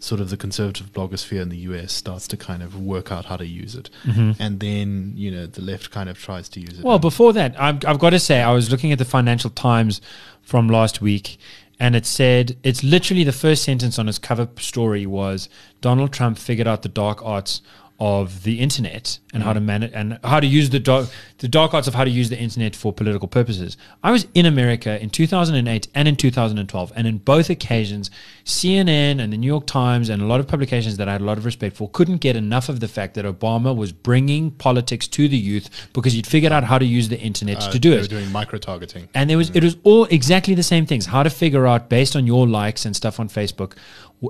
sort of the conservative blogosphere in the US starts to kind of work out how to use it. Mm-hmm. And then, you know, the left kind of tries to use it. Well, before that, I've got to say, I was looking at the Financial Times from last week, and it said, it's literally the first sentence on its cover story was, Donald Trump figured out the dark arts of the internet and how to manage and how to use the dark arts of how to use the internet for political purposes. I was in America in 2008 and in 2012, and in both occasions, CNN and the New York Times and a lot of publications that I had a lot of respect for couldn't get enough of the fact that Obama was bringing politics to the youth because he'd figured out how to use the internet to do it. They were doing micro-targeting. And there was it was all exactly the same things, how to figure out based on your likes and stuff on Facebook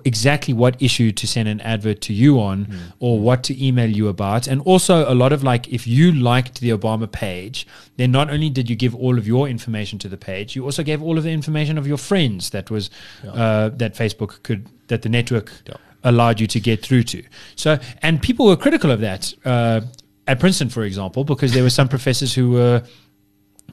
exactly what issue to send an advert to you on or what to email you about. And also a lot of like, if you liked the Obama page, then not only did you give all of your information to the page, you also gave all of the information of your friends that was that Facebook could, that the network allowed you to get through to. So, and people were critical of that at Princeton, for example, because there were some professors who were,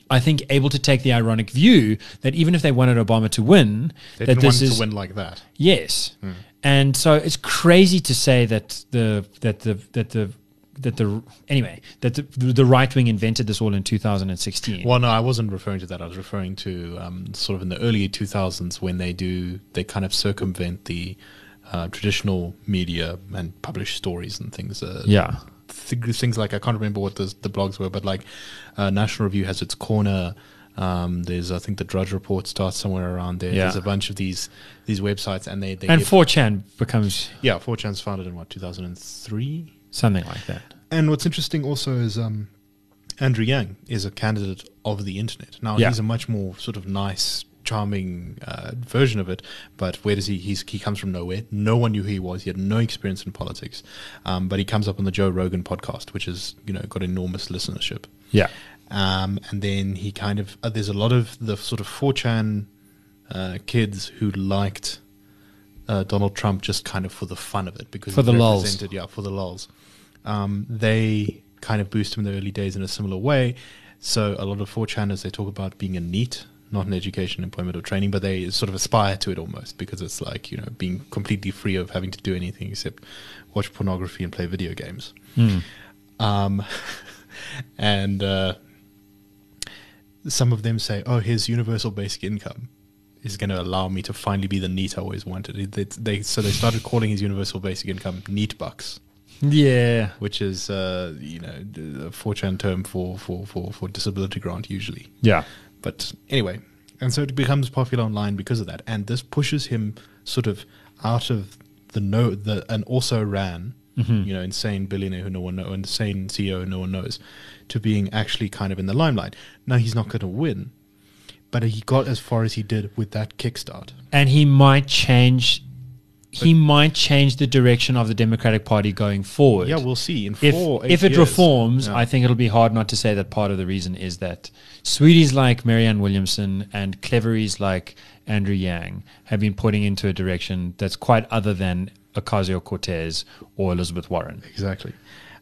I think, able to take the ironic view that even if they wanted Obama to win, they didn't want him to win like that. Yes, and so it's crazy to say that the right wing invented this all in 2016. Well, no, I wasn't referring to that. I was referring to sort of in the early 2000s when they kind of circumvent the traditional media and publish stories and things. Things like, I can't remember what the blogs were, but like National Review has its corner. There's, I think, the Drudge Report starts somewhere around there. Yeah. There's a bunch of these websites, and they and 4chan becomes 4chan's founded in what, 2003, something like that. And what's interesting also is Andrew Yang is a candidate of the internet. Now he's a much more sort of nice, charming version of it, but where does he comes from nowhere. No one knew who he was. He had no experience in politics, but he comes up on the Joe Rogan podcast, which is, you know, got enormous listenership. And then he kind of there's a lot of the sort of 4chan kids who liked Donald Trump just kind of for the fun of it, because for the lulz. For the lulz. They kind of boost him in the early days in a similar way. So a lot of 4chaners, they talk about being a neat, not in education, employment, or training, but they sort of aspire to it almost, because it's like, you know, being completely free of having to do anything except watch pornography and play video games. And some of them say, oh, here's universal basic income. is going to allow me to finally be the NEET I always wanted. So they started calling his universal basic income NEET bucks. Yeah. Which is, a 4chan term for disability grant usually. Yeah. But anyway, and so it becomes popular online because of that. And this pushes him sort of out of and also ran, insane billionaire who no one knows, insane CEO who no one knows, to being actually kind of in the limelight. Now he's not going to win, but he got as far as he did with that kickstart. And he might change... But he might change the direction of the Democratic Party going forward. Yeah, we'll see. If it reforms, yeah. I think it'll be hard not to say that part of the reason is that sweeties like Marianne Williamson and cleveries like Andrew Yang have been putting into a direction that's quite other than Ocasio-Cortez or Elizabeth Warren. Exactly.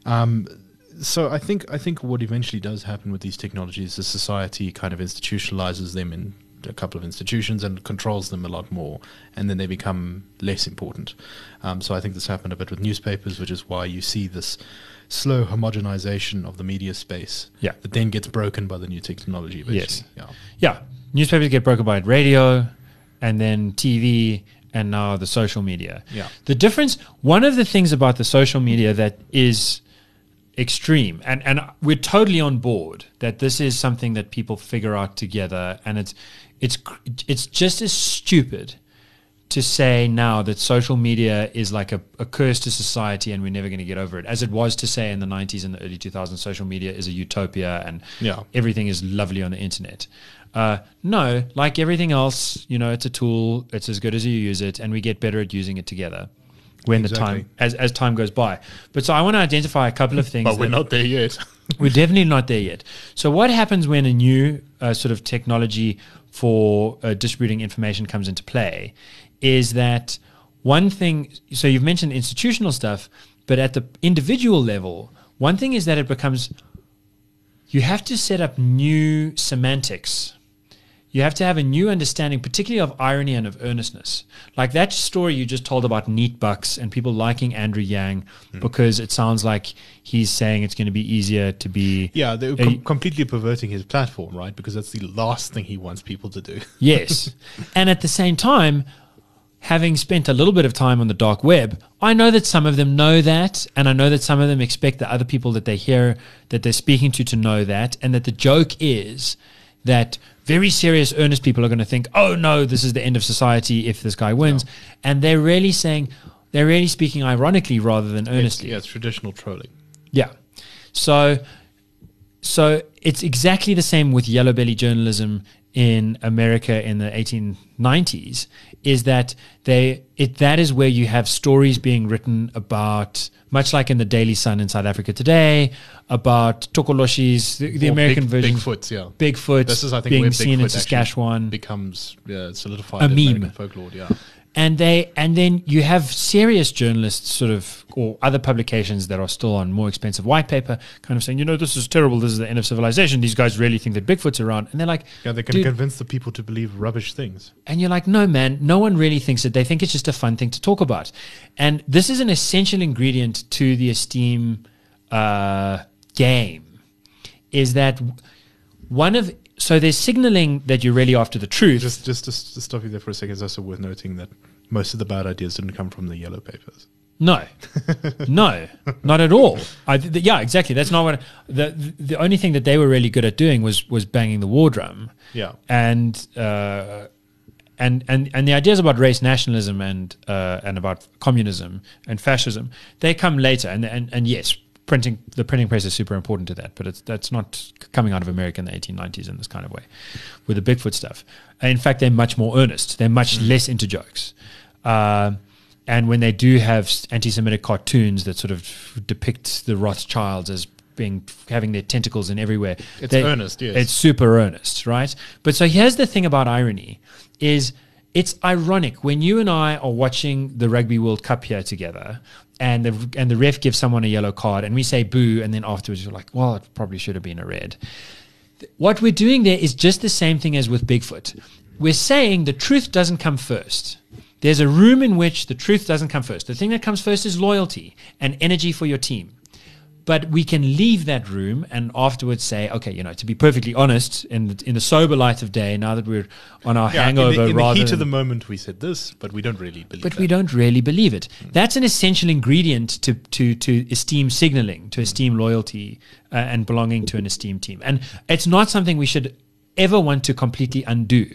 So I think what eventually does happen with these technologies is society kind of institutionalizes them in a couple of institutions and controls them a lot more, and then they become less important. So I think this happened a bit with newspapers, which is why you see this slow homogenization of the media space that then gets broken by the new technology eventually. Yes. Yeah. Newspapers get broken by radio and then TV and now the social media. Yeah. The difference, one of the things about the social media that is extreme, and we're totally on board that this is something that people figure out together, and it's just as stupid to say now that social media is like a curse to society and we're never going to get over it, as it was to say in the 90s and the early 2000s, social media is a utopia and everything is lovely on the internet. No, like everything else, it's a tool. It's as good as you use it, and we get better at using it together the time as time goes by. But so I want to identify a couple of things. But we're not there yet. We're definitely not there yet. So what happens when a new sort of technology for distributing information comes into play is that one thing, so you've mentioned institutional stuff, but at the individual level, one thing is that it becomes, you have to set up new semantics. You have to have a new understanding, particularly of irony and of earnestness. Like that story you just told about NEET bucks and people liking Andrew Yang because it sounds like he's saying it's going to be easier to be... Yeah, they're completely perverting his platform, right? Because that's the last thing he wants people to do. Yes. And at the same time, having spent a little bit of time on the dark web, I know that some of them know that, and I know that some of them expect the other people that they hear, that they're speaking to know that, and that the joke is that... very serious, earnest people are going to think, oh, no, this is the end of society if this guy wins. No. And they're really saying, they're really speaking ironically rather than earnestly. It's traditional trolling. Yeah. So it's exactly the same with yellow-belly journalism in America in the 1890s, is that that is where you have stories being written about, much like in the Daily Sun in South Africa today, about Tokoloshis, the American version. Bigfoot, yeah. Bigfoot. This is, I think, being seen in Saskatchewan becomes solidified in American folklore, yeah. And then you have serious journalists sort of, or other publications that are still on more expensive white paper, kind of saying, this is terrible. This is the end of civilization. These guys really think that Bigfoot's around. And they're like, yeah, they can convince the people to believe rubbish things. And you're like, no, man, no one really thinks it. They think it's just a fun thing to talk about. And this is an essential ingredient to the esteem game, is that so they're signaling that you're really after the truth. Just to stop you there for a second, it's also worth noting that most of the bad ideas didn't come from the yellow papers. No. No, not at all. Yeah, exactly. That's not what... The only thing that they were really good at doing was banging the war drum. Yeah. And the ideas about race nationalism and about communism and fascism, they come later. And yes... The printing press is super important to that, but that's not coming out of America in the 1890s in this kind of way with the Bigfoot stuff. In fact, they're much more earnest. They're much less into jokes. And when they do have anti-Semitic cartoons that sort of depict the Rothschilds as having their tentacles in everywhere. It's earnest, yes. It's super earnest, right? But so here's the thing about irony is it's ironic. When you and I are watching the Rugby World Cup here together, and the ref gives someone a yellow card, and we say boo, and then afterwards you're like, well, it probably should have been a red. What we're doing there is just the same thing as with Bigfoot. We're saying the truth doesn't come first. There's a room in which the truth doesn't come first. The thing that comes first is loyalty and energy for your team. But we can leave that room and afterwards say, okay, you know, to be perfectly honest, in the sober light of day, now that we're on our hangover, in the heat of the moment, we said this, but we don't really believe it. But we don't really believe it. Mm. That's an essential ingredient to esteem signaling, to esteem loyalty and belonging to an esteem team. And it's not something we should ever want to completely undo.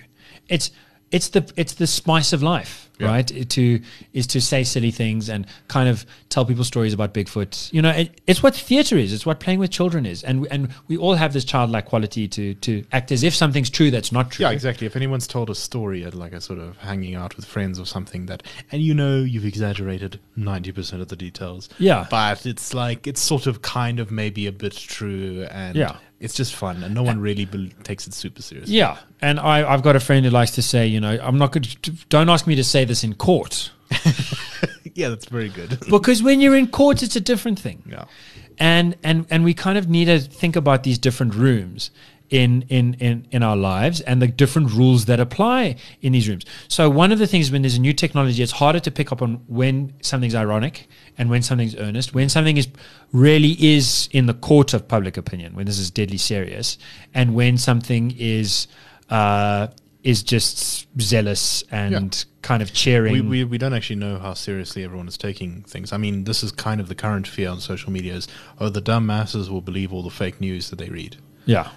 It's the spice of life, right? Is to say silly things and kind of tell people stories about Bigfoot. You know, it's what theater is. It's what playing with children is. And we all have this childlike quality to act as if something's true that's not true. Yeah, exactly. If anyone's told a story at like a sort of hanging out with friends or something and you know you've exaggerated 90% of the details. Yeah. But it's like it's sort of kind of maybe a bit true and it's just fun, and no one really takes it super seriously. Yeah, and I've got a friend who likes to say, you know, I'm not good. Don't ask me to say this in court. Yeah, that's very good. Because when you're in court, it's a different thing. Yeah, and we kind of need to think about these different rooms in our lives and the different rules that apply in these rooms. So one of the things when there's a new technology, it's harder to pick up on when something's ironic and when something's earnest, when something is really in the court of public opinion, when this is deadly serious, and when something is just zealous and kind of cheering. We don't actually know how seriously everyone is taking things. I mean, this is kind of the current fear on social media is, oh, the dumb masses will believe all the fake news that they read. Yeah.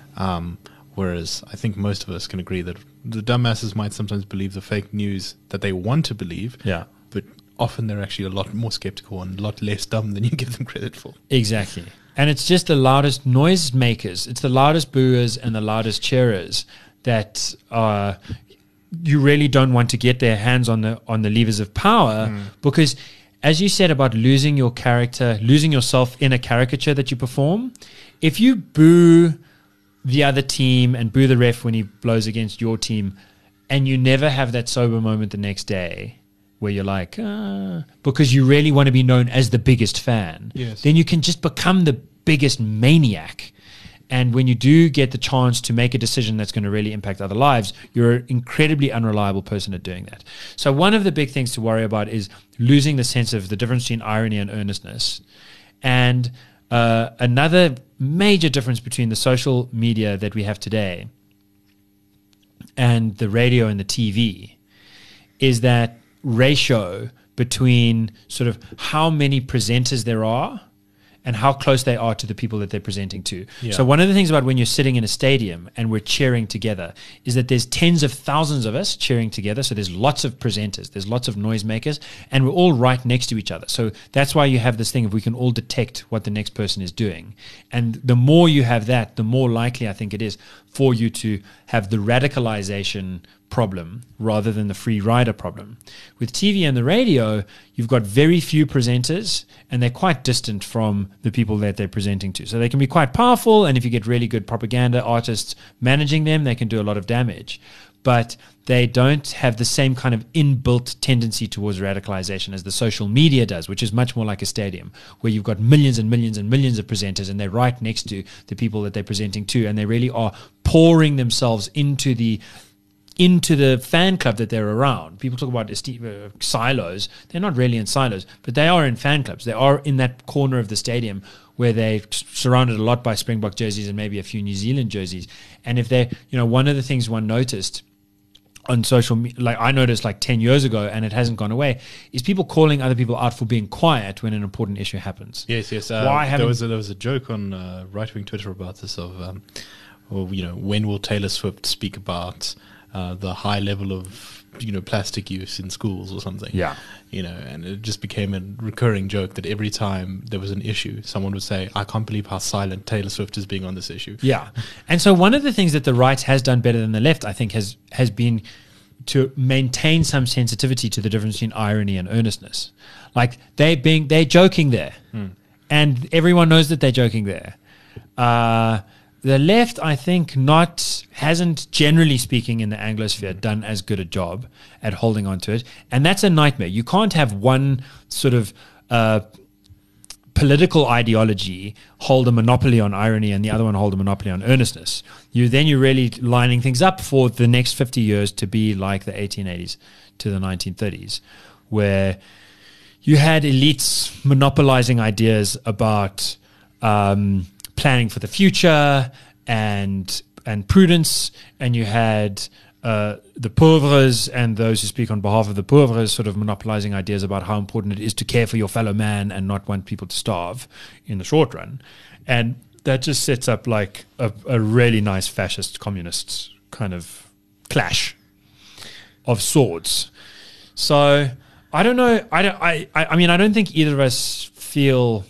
Whereas I think most of us can agree that the dumb masses might sometimes believe the fake news that they want to believe. Yeah. But often they're actually a lot more skeptical and a lot less dumb than you give them credit for. Exactly. And it's just the loudest noise makers. It's the loudest booers and the loudest cheerers that you really don't want to get their hands on the levers of power because, as you said about losing your character, losing yourself in a caricature that you perform, if you boo the other team and boo the ref when he blows against your team, and you never have that sober moment the next day where you're like, because you really want to be known as the biggest fan, then you can just become the biggest maniac. And when you do get the chance to make a decision that's going to really impact other lives, you're an incredibly unreliable person at doing that. So one of the big things to worry about is losing the sense of the difference between irony and earnestness. And another major difference between the social media that we have today and the radio and the TV is that ratio between sort of how many presenters there are and how close they are to the people that they're presenting to. Yeah. So one of the things about when you're sitting in a stadium and we're cheering together is that there's tens of thousands of us cheering together, so there's lots of presenters, there's lots of noisemakers, and we're all right next to each other. So that's why you have this thing of we can all detect what the next person is doing. And the more you have that, the more likely I think it is for you to have the radicalization problem rather than the free rider problem. With TV and the radio, you've got very few presenters and they're quite distant from the people that they're presenting to. So they can be quite powerful, and if you get really good propaganda artists managing them, they can do a lot of damage. But they don't have the same kind of inbuilt tendency towards radicalization as the social media does, which is much more like a stadium where you've got millions and millions and millions of presenters and they're right next to the people that they're presenting to, and they really are pouring themselves into the fan club that they're around. People talk about silos. They're not really in silos, but they are in fan clubs. They are in that corner of the stadium where they're surrounded a lot by Springbok jerseys and maybe a few New Zealand jerseys. And if they, you know, one of the things one noticed on social media, like I noticed like 10 years ago and it hasn't gone away, is people calling other people out for being quiet when an important issue happens. Yes. There was a joke on right-wing Twitter about this of, when will Taylor Swift speak about the high level of, plastic use in schools or something. Yeah. And it just became a recurring joke that every time there was an issue, someone would say, I can't believe how silent Taylor Swift is being on this issue. Yeah. And so one of the things that the right has done better than the left, I think, has been to maintain some sensitivity to the difference between irony and earnestness. Like, they're joking there. Mm. And everyone knows that they're joking there. The left, I think, hasn't, generally speaking, in the Anglosphere, done as good a job at holding on to it. And that's a nightmare. You can't have one sort of political ideology hold a monopoly on irony and the other one hold a monopoly on earnestness. You're really lining things up for the next 50 years to be like the 1880s to the 1930s, where you had elites monopolizing ideas about planning for the future and prudence, and you had the pauvres and those who speak on behalf of the pauvres sort of monopolizing ideas about how important it is to care for your fellow man and not want people to starve in the short run. And that just sets up like a really nice fascist communist kind of clash of sorts. So I don't know. I mean, I don't think either of us feel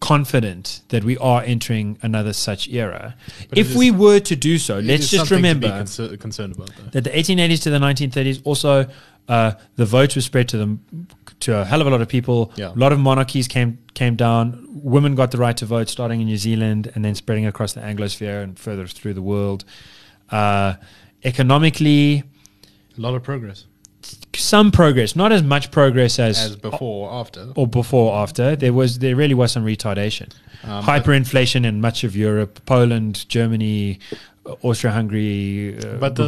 confident that we are entering another such era. But if we were to do so, let's just remember concerned about that the 1880s to the 1930s, also the vote was spread to a hell of a lot of people. Yeah. A lot of monarchies came down. Women got the right to vote, starting in New Zealand and then spreading across the Anglosphere and further through the world. Economically, a lot of progress. Some progress, not as much progress as before or after. There really was some retardation. Hyperinflation in much of Europe, Poland, Germany, Austria-Hungary,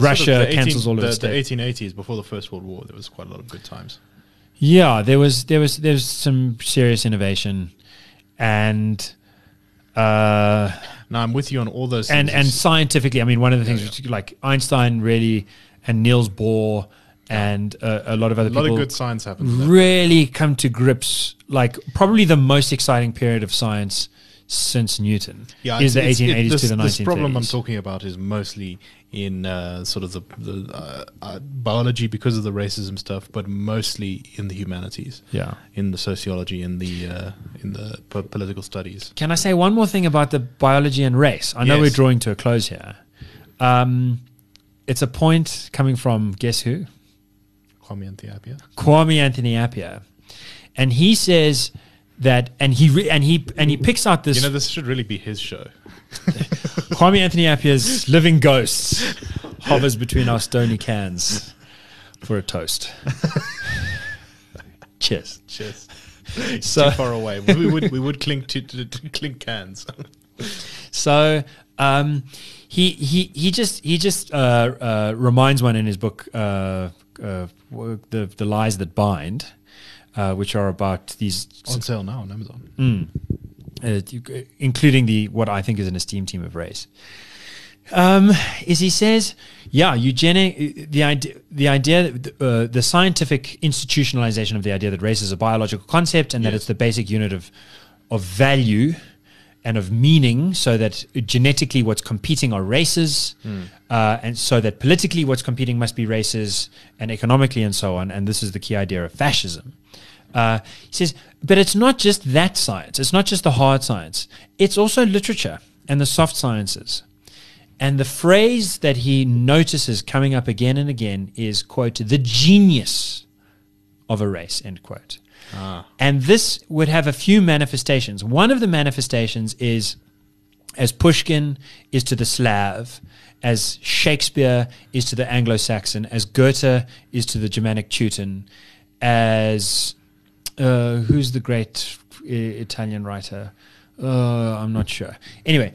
Russia cancels all of this. The 1880s, before the First World War, there was quite a lot of good times. Yeah, there was some serious innovation, and now I'm with you on all those things. And scientifically, I mean, one of the things which, like Einstein, really, and Niels Bohr. And a lot of other people. A lot of good science happened. Really come to grips, like probably the most exciting period of science since Newton is the 1880s to the 1930s. This problem I'm talking about is mostly in sort of the biology because of the racism stuff, but mostly in the humanities. Yeah, in the sociology, in the political studies. Can I say one more thing about the biology and race? I know we're drawing to a close here. It's a point coming from guess who? Kwame Anthony Appiah, and he says that, and he picks out this. You know, this should really be his show. Kwame Anthony Appiah's living ghosts hovers between our stony cans for a toast. Cheers! Cheers! It's so too far away. We would clink to clink cans. So. He just reminds one in his book the Lies That Bind, which are about these on sale now on Amazon, including what I think is an esteemed team of race. Is he says, eugenic, the idea, the scientific institutionalization of the idea that race is a biological concept and that it's the basic unit of value. And of meaning, so that genetically what's competing are races, and so that politically what's competing must be races, and economically and so on. And this is the key idea of fascism. He says, but it's not just that science. It's not just the hard science. It's also literature and the soft sciences. And the phrase that he notices coming up again and again is, quote, the genius of a race, end quote. And this would have a few manifestations. One of the manifestations is, as Pushkin is to the Slav, as Shakespeare is to the Anglo-Saxon, as Goethe is to the Germanic Teuton, as who's the great Italian writer? I'm not sure. Anyway,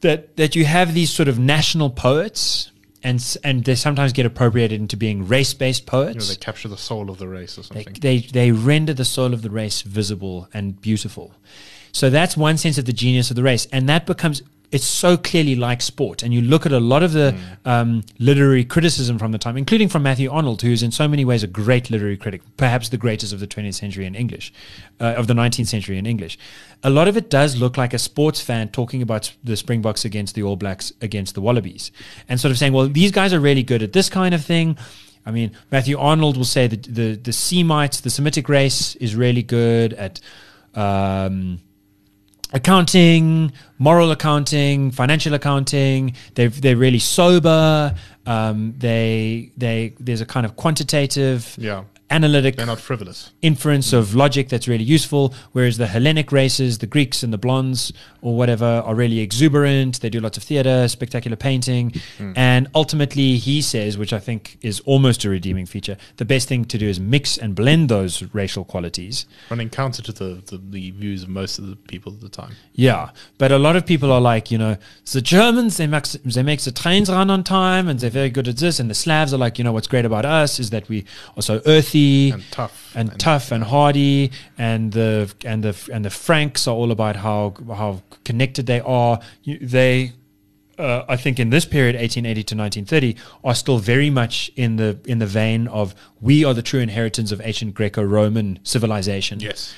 that you have these sort of national poets. And they sometimes get appropriated into being race-based poets. You know, they capture the soul of the race or something. They render the soul of the race visible and beautiful. So that's one sense of the genius of the race. And that becomes, it's so clearly like sport. And you look at a lot of the literary criticism from the time, including from Matthew Arnold, who is in so many ways a great literary critic, perhaps the greatest of the 20th century in English, of the 19th century in English. A lot of it does look like a sports fan talking about the Springboks against the All Blacks against the Wallabies and sort of saying, well, these guys are really good at this kind of thing. I mean, Matthew Arnold will say that the Semites, the Semitic race, is really good at accounting, moral accounting, financial accounting. They're really sober. There's a kind of quantitative... Yeah. Analytic, they're not frivolous. Inference of logic that's really useful, whereas the Hellenic races, the Greeks and the blondes or whatever, are really exuberant. They do lots of theater, spectacular painting. And ultimately, he says, which I think is almost a redeeming feature, the best thing to do is mix and blend those racial qualities. Running counter to the views of most of the people at the time. Yeah, but a lot of people are like, you know, the Germans, they make the trains run on time and they're very good at this. And the Slavs are like, you know, what's great about us is that we are so earthy hardy and tough and hardy, and the Franks are all about how connected they are. I think in this period, 1880 to 1930, are still very much in the vein of we are the true inheritors of ancient Greco-Roman civilization. Yes.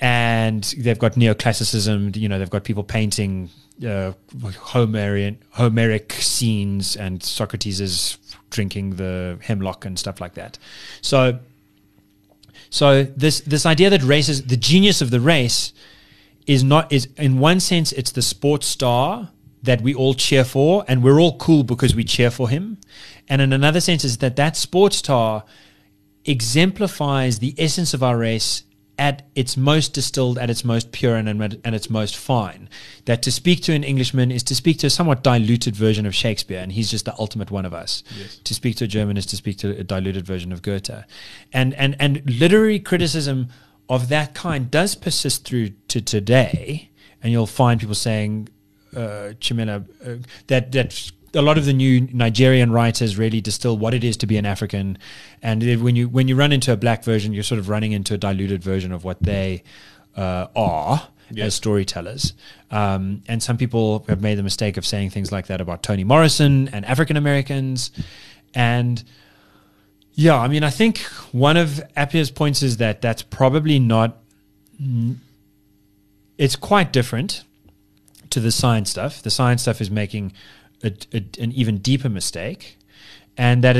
And they've got neoclassicism. You know, they've got people painting Homeric scenes, and Socrates is drinking the hemlock and stuff like that. So this idea that race is the genius of the race is in one sense it's the sports star that we all cheer for, and we're all cool because we cheer for him, and in another sense is that sports star exemplifies the essence of our race at its most distilled, at its most pure, and its most fine. That to speak to an Englishman is to speak to a somewhat diluted version of Shakespeare, and he's just the ultimate one of us. Yes. To speak to a German is to speak to a diluted version of Goethe. And literary criticism of that kind does persist through to today, and you'll find people saying, that a lot of the new Nigerian writers really distill what it is to be an African, and when you run into a black version, you're sort of running into a diluted version of what they are. Yes. As storytellers. And some people have made the mistake of saying things like that about Toni Morrison and African Americans. And yeah, I mean, I think one of Appiah's points is that that's probably not. It's quite different to the science stuff. The science stuff is making an even deeper mistake, and I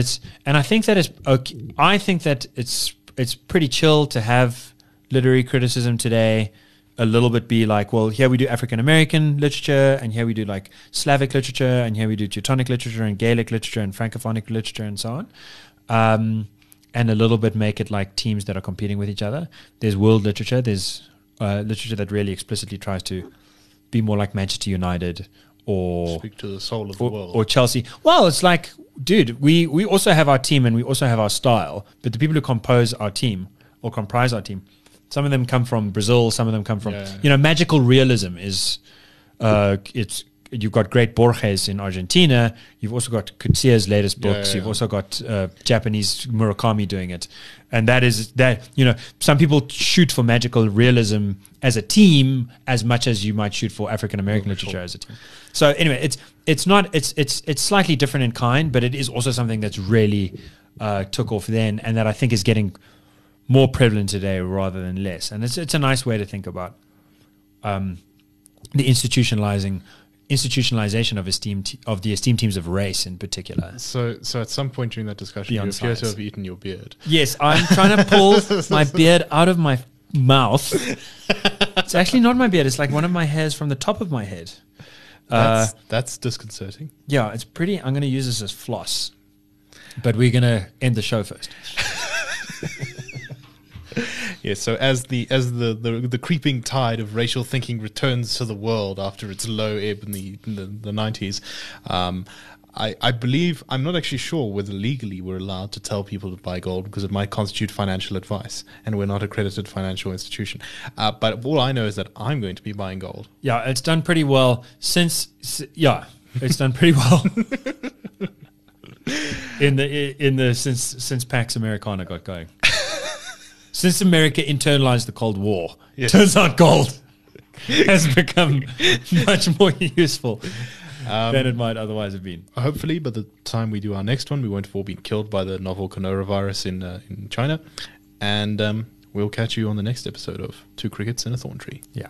think that it's pretty chill to have literary criticism today a little bit be like, well, here we do African American literature, and here we do like Slavic literature, and here we do Teutonic literature and Gaelic literature and Francophonic literature and so on, and a little bit make it like teams that are competing with each other. There's world literature, there's literature that really explicitly tries to be more like Manchester United or speak to the soul of the world, or Chelsea. Well, it's like, dude, we also have our team and we also have our style, but the people who comprise our team, some of them come from Brazil, some of them come from, magical realism is, you've got great Borges in Argentina, you've also got Kutsia's latest books, you've also got Japanese Murakami doing it. And that is that, some people shoot for magical realism as a team as much as you might shoot for African American literature as a team. So anyway, it's slightly different in kind, but it is also something that's really took off then, and that I think is getting more prevalent today rather than less. And it's a nice way to think about the institutionalization of the esteemed teams of race in particular. So at some point during that discussion, you appear to have eaten your beard. Yes, I'm trying to pull my beard out of my mouth. It's actually not my beard. It's like one of my hairs from the top of my head. That's disconcerting. Yeah, it's pretty. I'm going to use this as floss. But we're going to end the show first. Yeah, so as the creeping tide of racial thinking returns to the world after its low ebb in the 90s, I believe, I'm not actually sure whether legally we're allowed to tell people to buy gold because it might constitute financial advice, and we're not an accredited financial institution. But all I know is that I'm going to be buying gold. Yeah, it's done pretty well since Pax Americana got going. Since America internalized the Cold War, yes. Turns out gold has become much more useful than it might otherwise have been. Hopefully, by the time we do our next one, we won't have all been killed by the novel coronavirus in China. And we'll catch you on the next episode of Two Crickets and a Thorn Tree. Yeah.